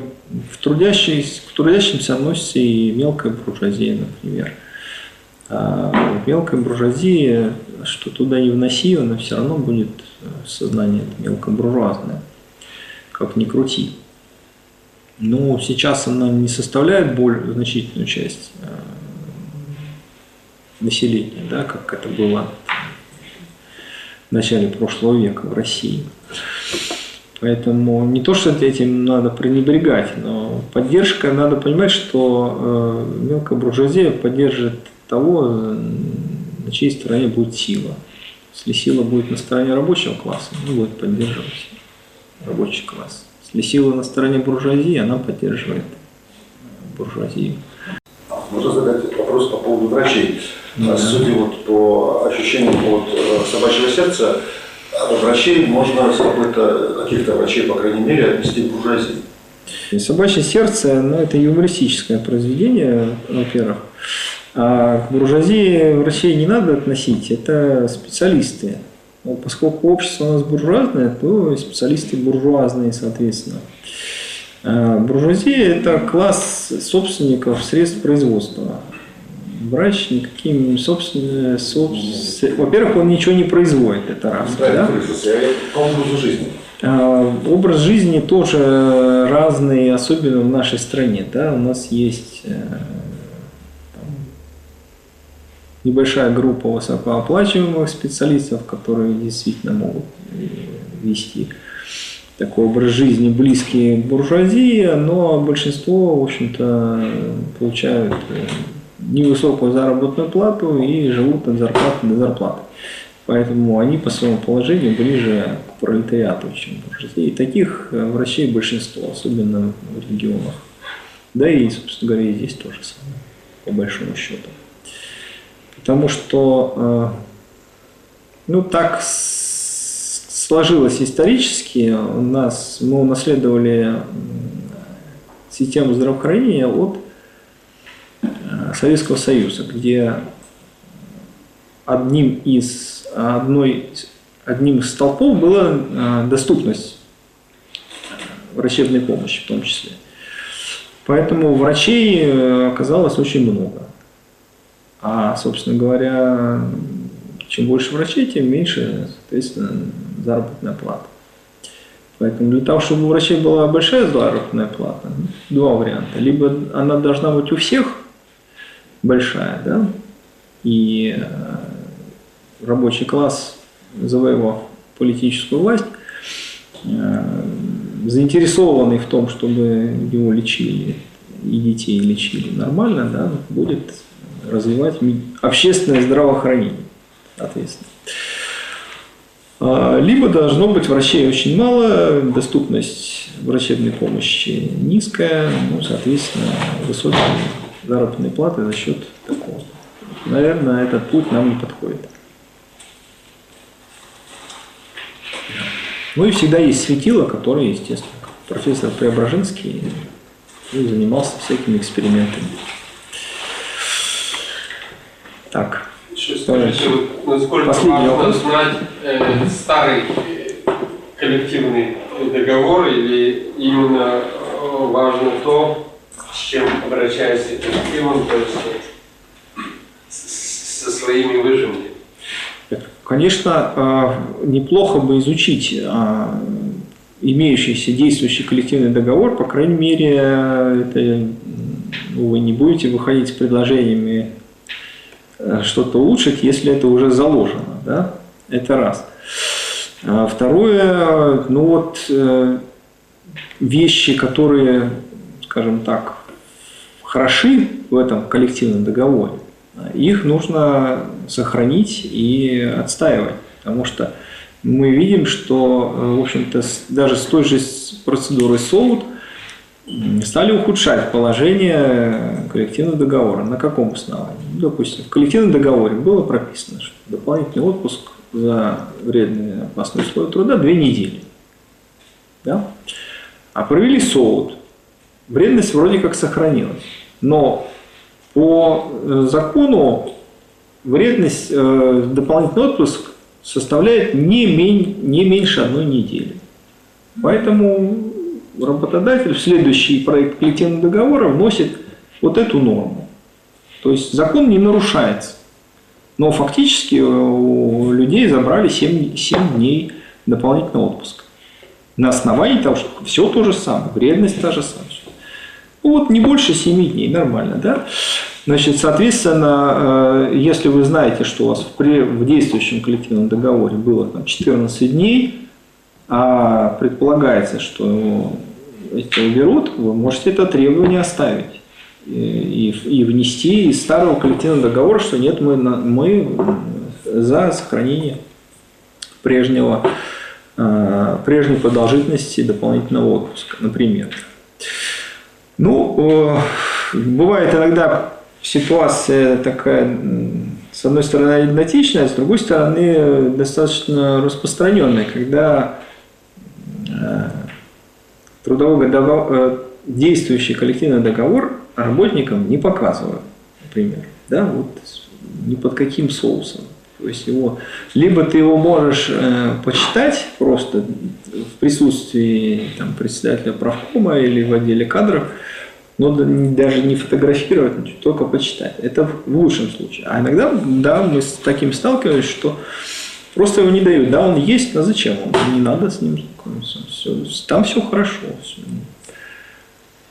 трудящимся относится и мелкая буржуазия, например. А мелкая буржуазия, что туда не вноси, она все равно будет сознание мелкобуржуазное. Как ни крути. Но сейчас она не составляет значительную часть населения, да, как это было в начале прошлого века в России. Поэтому не то, что этим надо пренебрегать, но поддержка, надо понимать, что мелкая буржуазия поддержит того, на чьей стороне будет сила. Если сила будет на стороне рабочего класса, она будет поддерживать рабочий класс. Если сила на стороне буржуазии, она поддерживает буржуазию. Можно задать вопрос по поводу врачей. Да. Судя вот по ощущениям от собачьего сердца, врачей можно с каких-то врачей, по крайней мере, отнести к буржуазии. Собачье сердце, ну, это юмористическое произведение, во-первых. А к буржуазии врачей не надо относить, это специалисты. Поскольку общество у нас буржуазное, то и специалисты буржуазные, соответственно. Буржуазия – это класс собственников средств производства. Врач никаким во-первых, он ничего не производит, это раз. Да? Образ жизни. Образ жизни тоже разный, особенно в нашей стране. Да? У нас есть небольшая группа высокооплачиваемых специалистов, которые действительно могут вести такой образ жизни, близкий к буржуазии, но большинство, в общем-то, получают невысокую заработную плату и живут от зарплаты до зарплаты. Поэтому они по своему положению ближе к пролетариату, чем к буржуазии. И таких врачей большинство, особенно в регионах. Да и, собственно говоря, и здесь тоже самое, по большому счету. Потому что, ну, так сложилось исторически, мы унаследовали систему здравоохранения от Советского Союза, где одним из столпов была доступность врачебной помощи в том числе. Поэтому врачей оказалось очень много. А, собственно говоря, чем больше врачей, тем меньше, соответственно, заработная плата. Поэтому для того, чтобы у врачей была большая заработная плата, два варианта. Либо она должна быть у всех большая, да, и рабочий класс, завоевав политическую власть, заинтересованный в том, чтобы его лечили, и детей лечили нормально, да, будет развивать общественное здравоохранение, соответственно. Либо должно быть врачей очень мало, доступность врачебной помощи низкая, ну, соответственно, высокие заработные платы за счет такого. Наверное, этот путь нам не подходит. Ну и всегда есть светила, которые, естественно, профессор Преображенский и занимался всякими экспериментами. Так. Скажите, вот насколько важно знать старый коллективный договор, или именно важно то, с чем обращается коллективом, то есть со своими выжимками? Конечно, неплохо бы изучить имеющийся действующий коллективный договор, по крайней мере, это, вы не будете выходить с предложениями что-то улучшить, если это уже заложено, да? Это раз. Второе, ну вот вещи, которые, скажем так, хороши в этом коллективном договоре, их нужно сохранить и отстаивать, потому что мы видим, что, в общем-то, даже с той же процедурой СОУД стали ухудшать положение коллективного договора. На каком основании? Допустим, в коллективном договоре было прописано, что дополнительный отпуск за вредные опасные условия труда 2 недели. Да? А провели СОУД. Вредность вроде как сохранилась. Но по закону вредность, дополнительный отпуск составляет не меньше 1 недели. Поэтому работодатель в следующий проект коллективного договора вносит вот эту норму. То есть закон не нарушается. Но фактически у людей забрали 7 дней дополнительного отпуска. На основании того, что все то же самое, вредность та же самая. Вот не больше 7 дней, нормально, да? Значит, соответственно, если вы знаете, что у вас в действующем коллективном договоре было там 14 дней, а предполагается, что это уберут, вы можете это требование оставить и внести из старого коллективного договора, что нет, мы за сохранение прежней продолжительности дополнительного отпуска, например. Ну, бывает иногда ситуация такая, с одной стороны, анекдотичная, с другой стороны, достаточно распространенная, когда трудовой договор, действующий коллективный договор работникам не показывают, например, да, вот ни под каким соусом. То есть его, либо ты его можешь почитать просто в присутствии там, председателя правкома или в отделе кадров, но даже не фотографировать, ничего, только почитать. Это в лучшем случае. А иногда, да, мы с таким сталкиваемся, что просто его не дают. Да, он есть, но зачем он? Не надо с ним знакомиться. Там все хорошо. Все.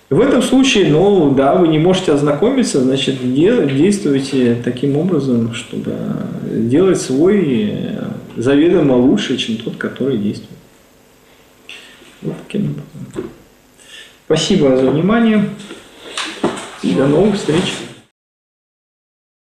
В этом случае, ну да, вы не можете ознакомиться, значит, действуйте таким образом, чтобы делать свой заведомо лучше, чем тот, который действует. Вот таким образом. Спасибо за внимание. До новых встреч.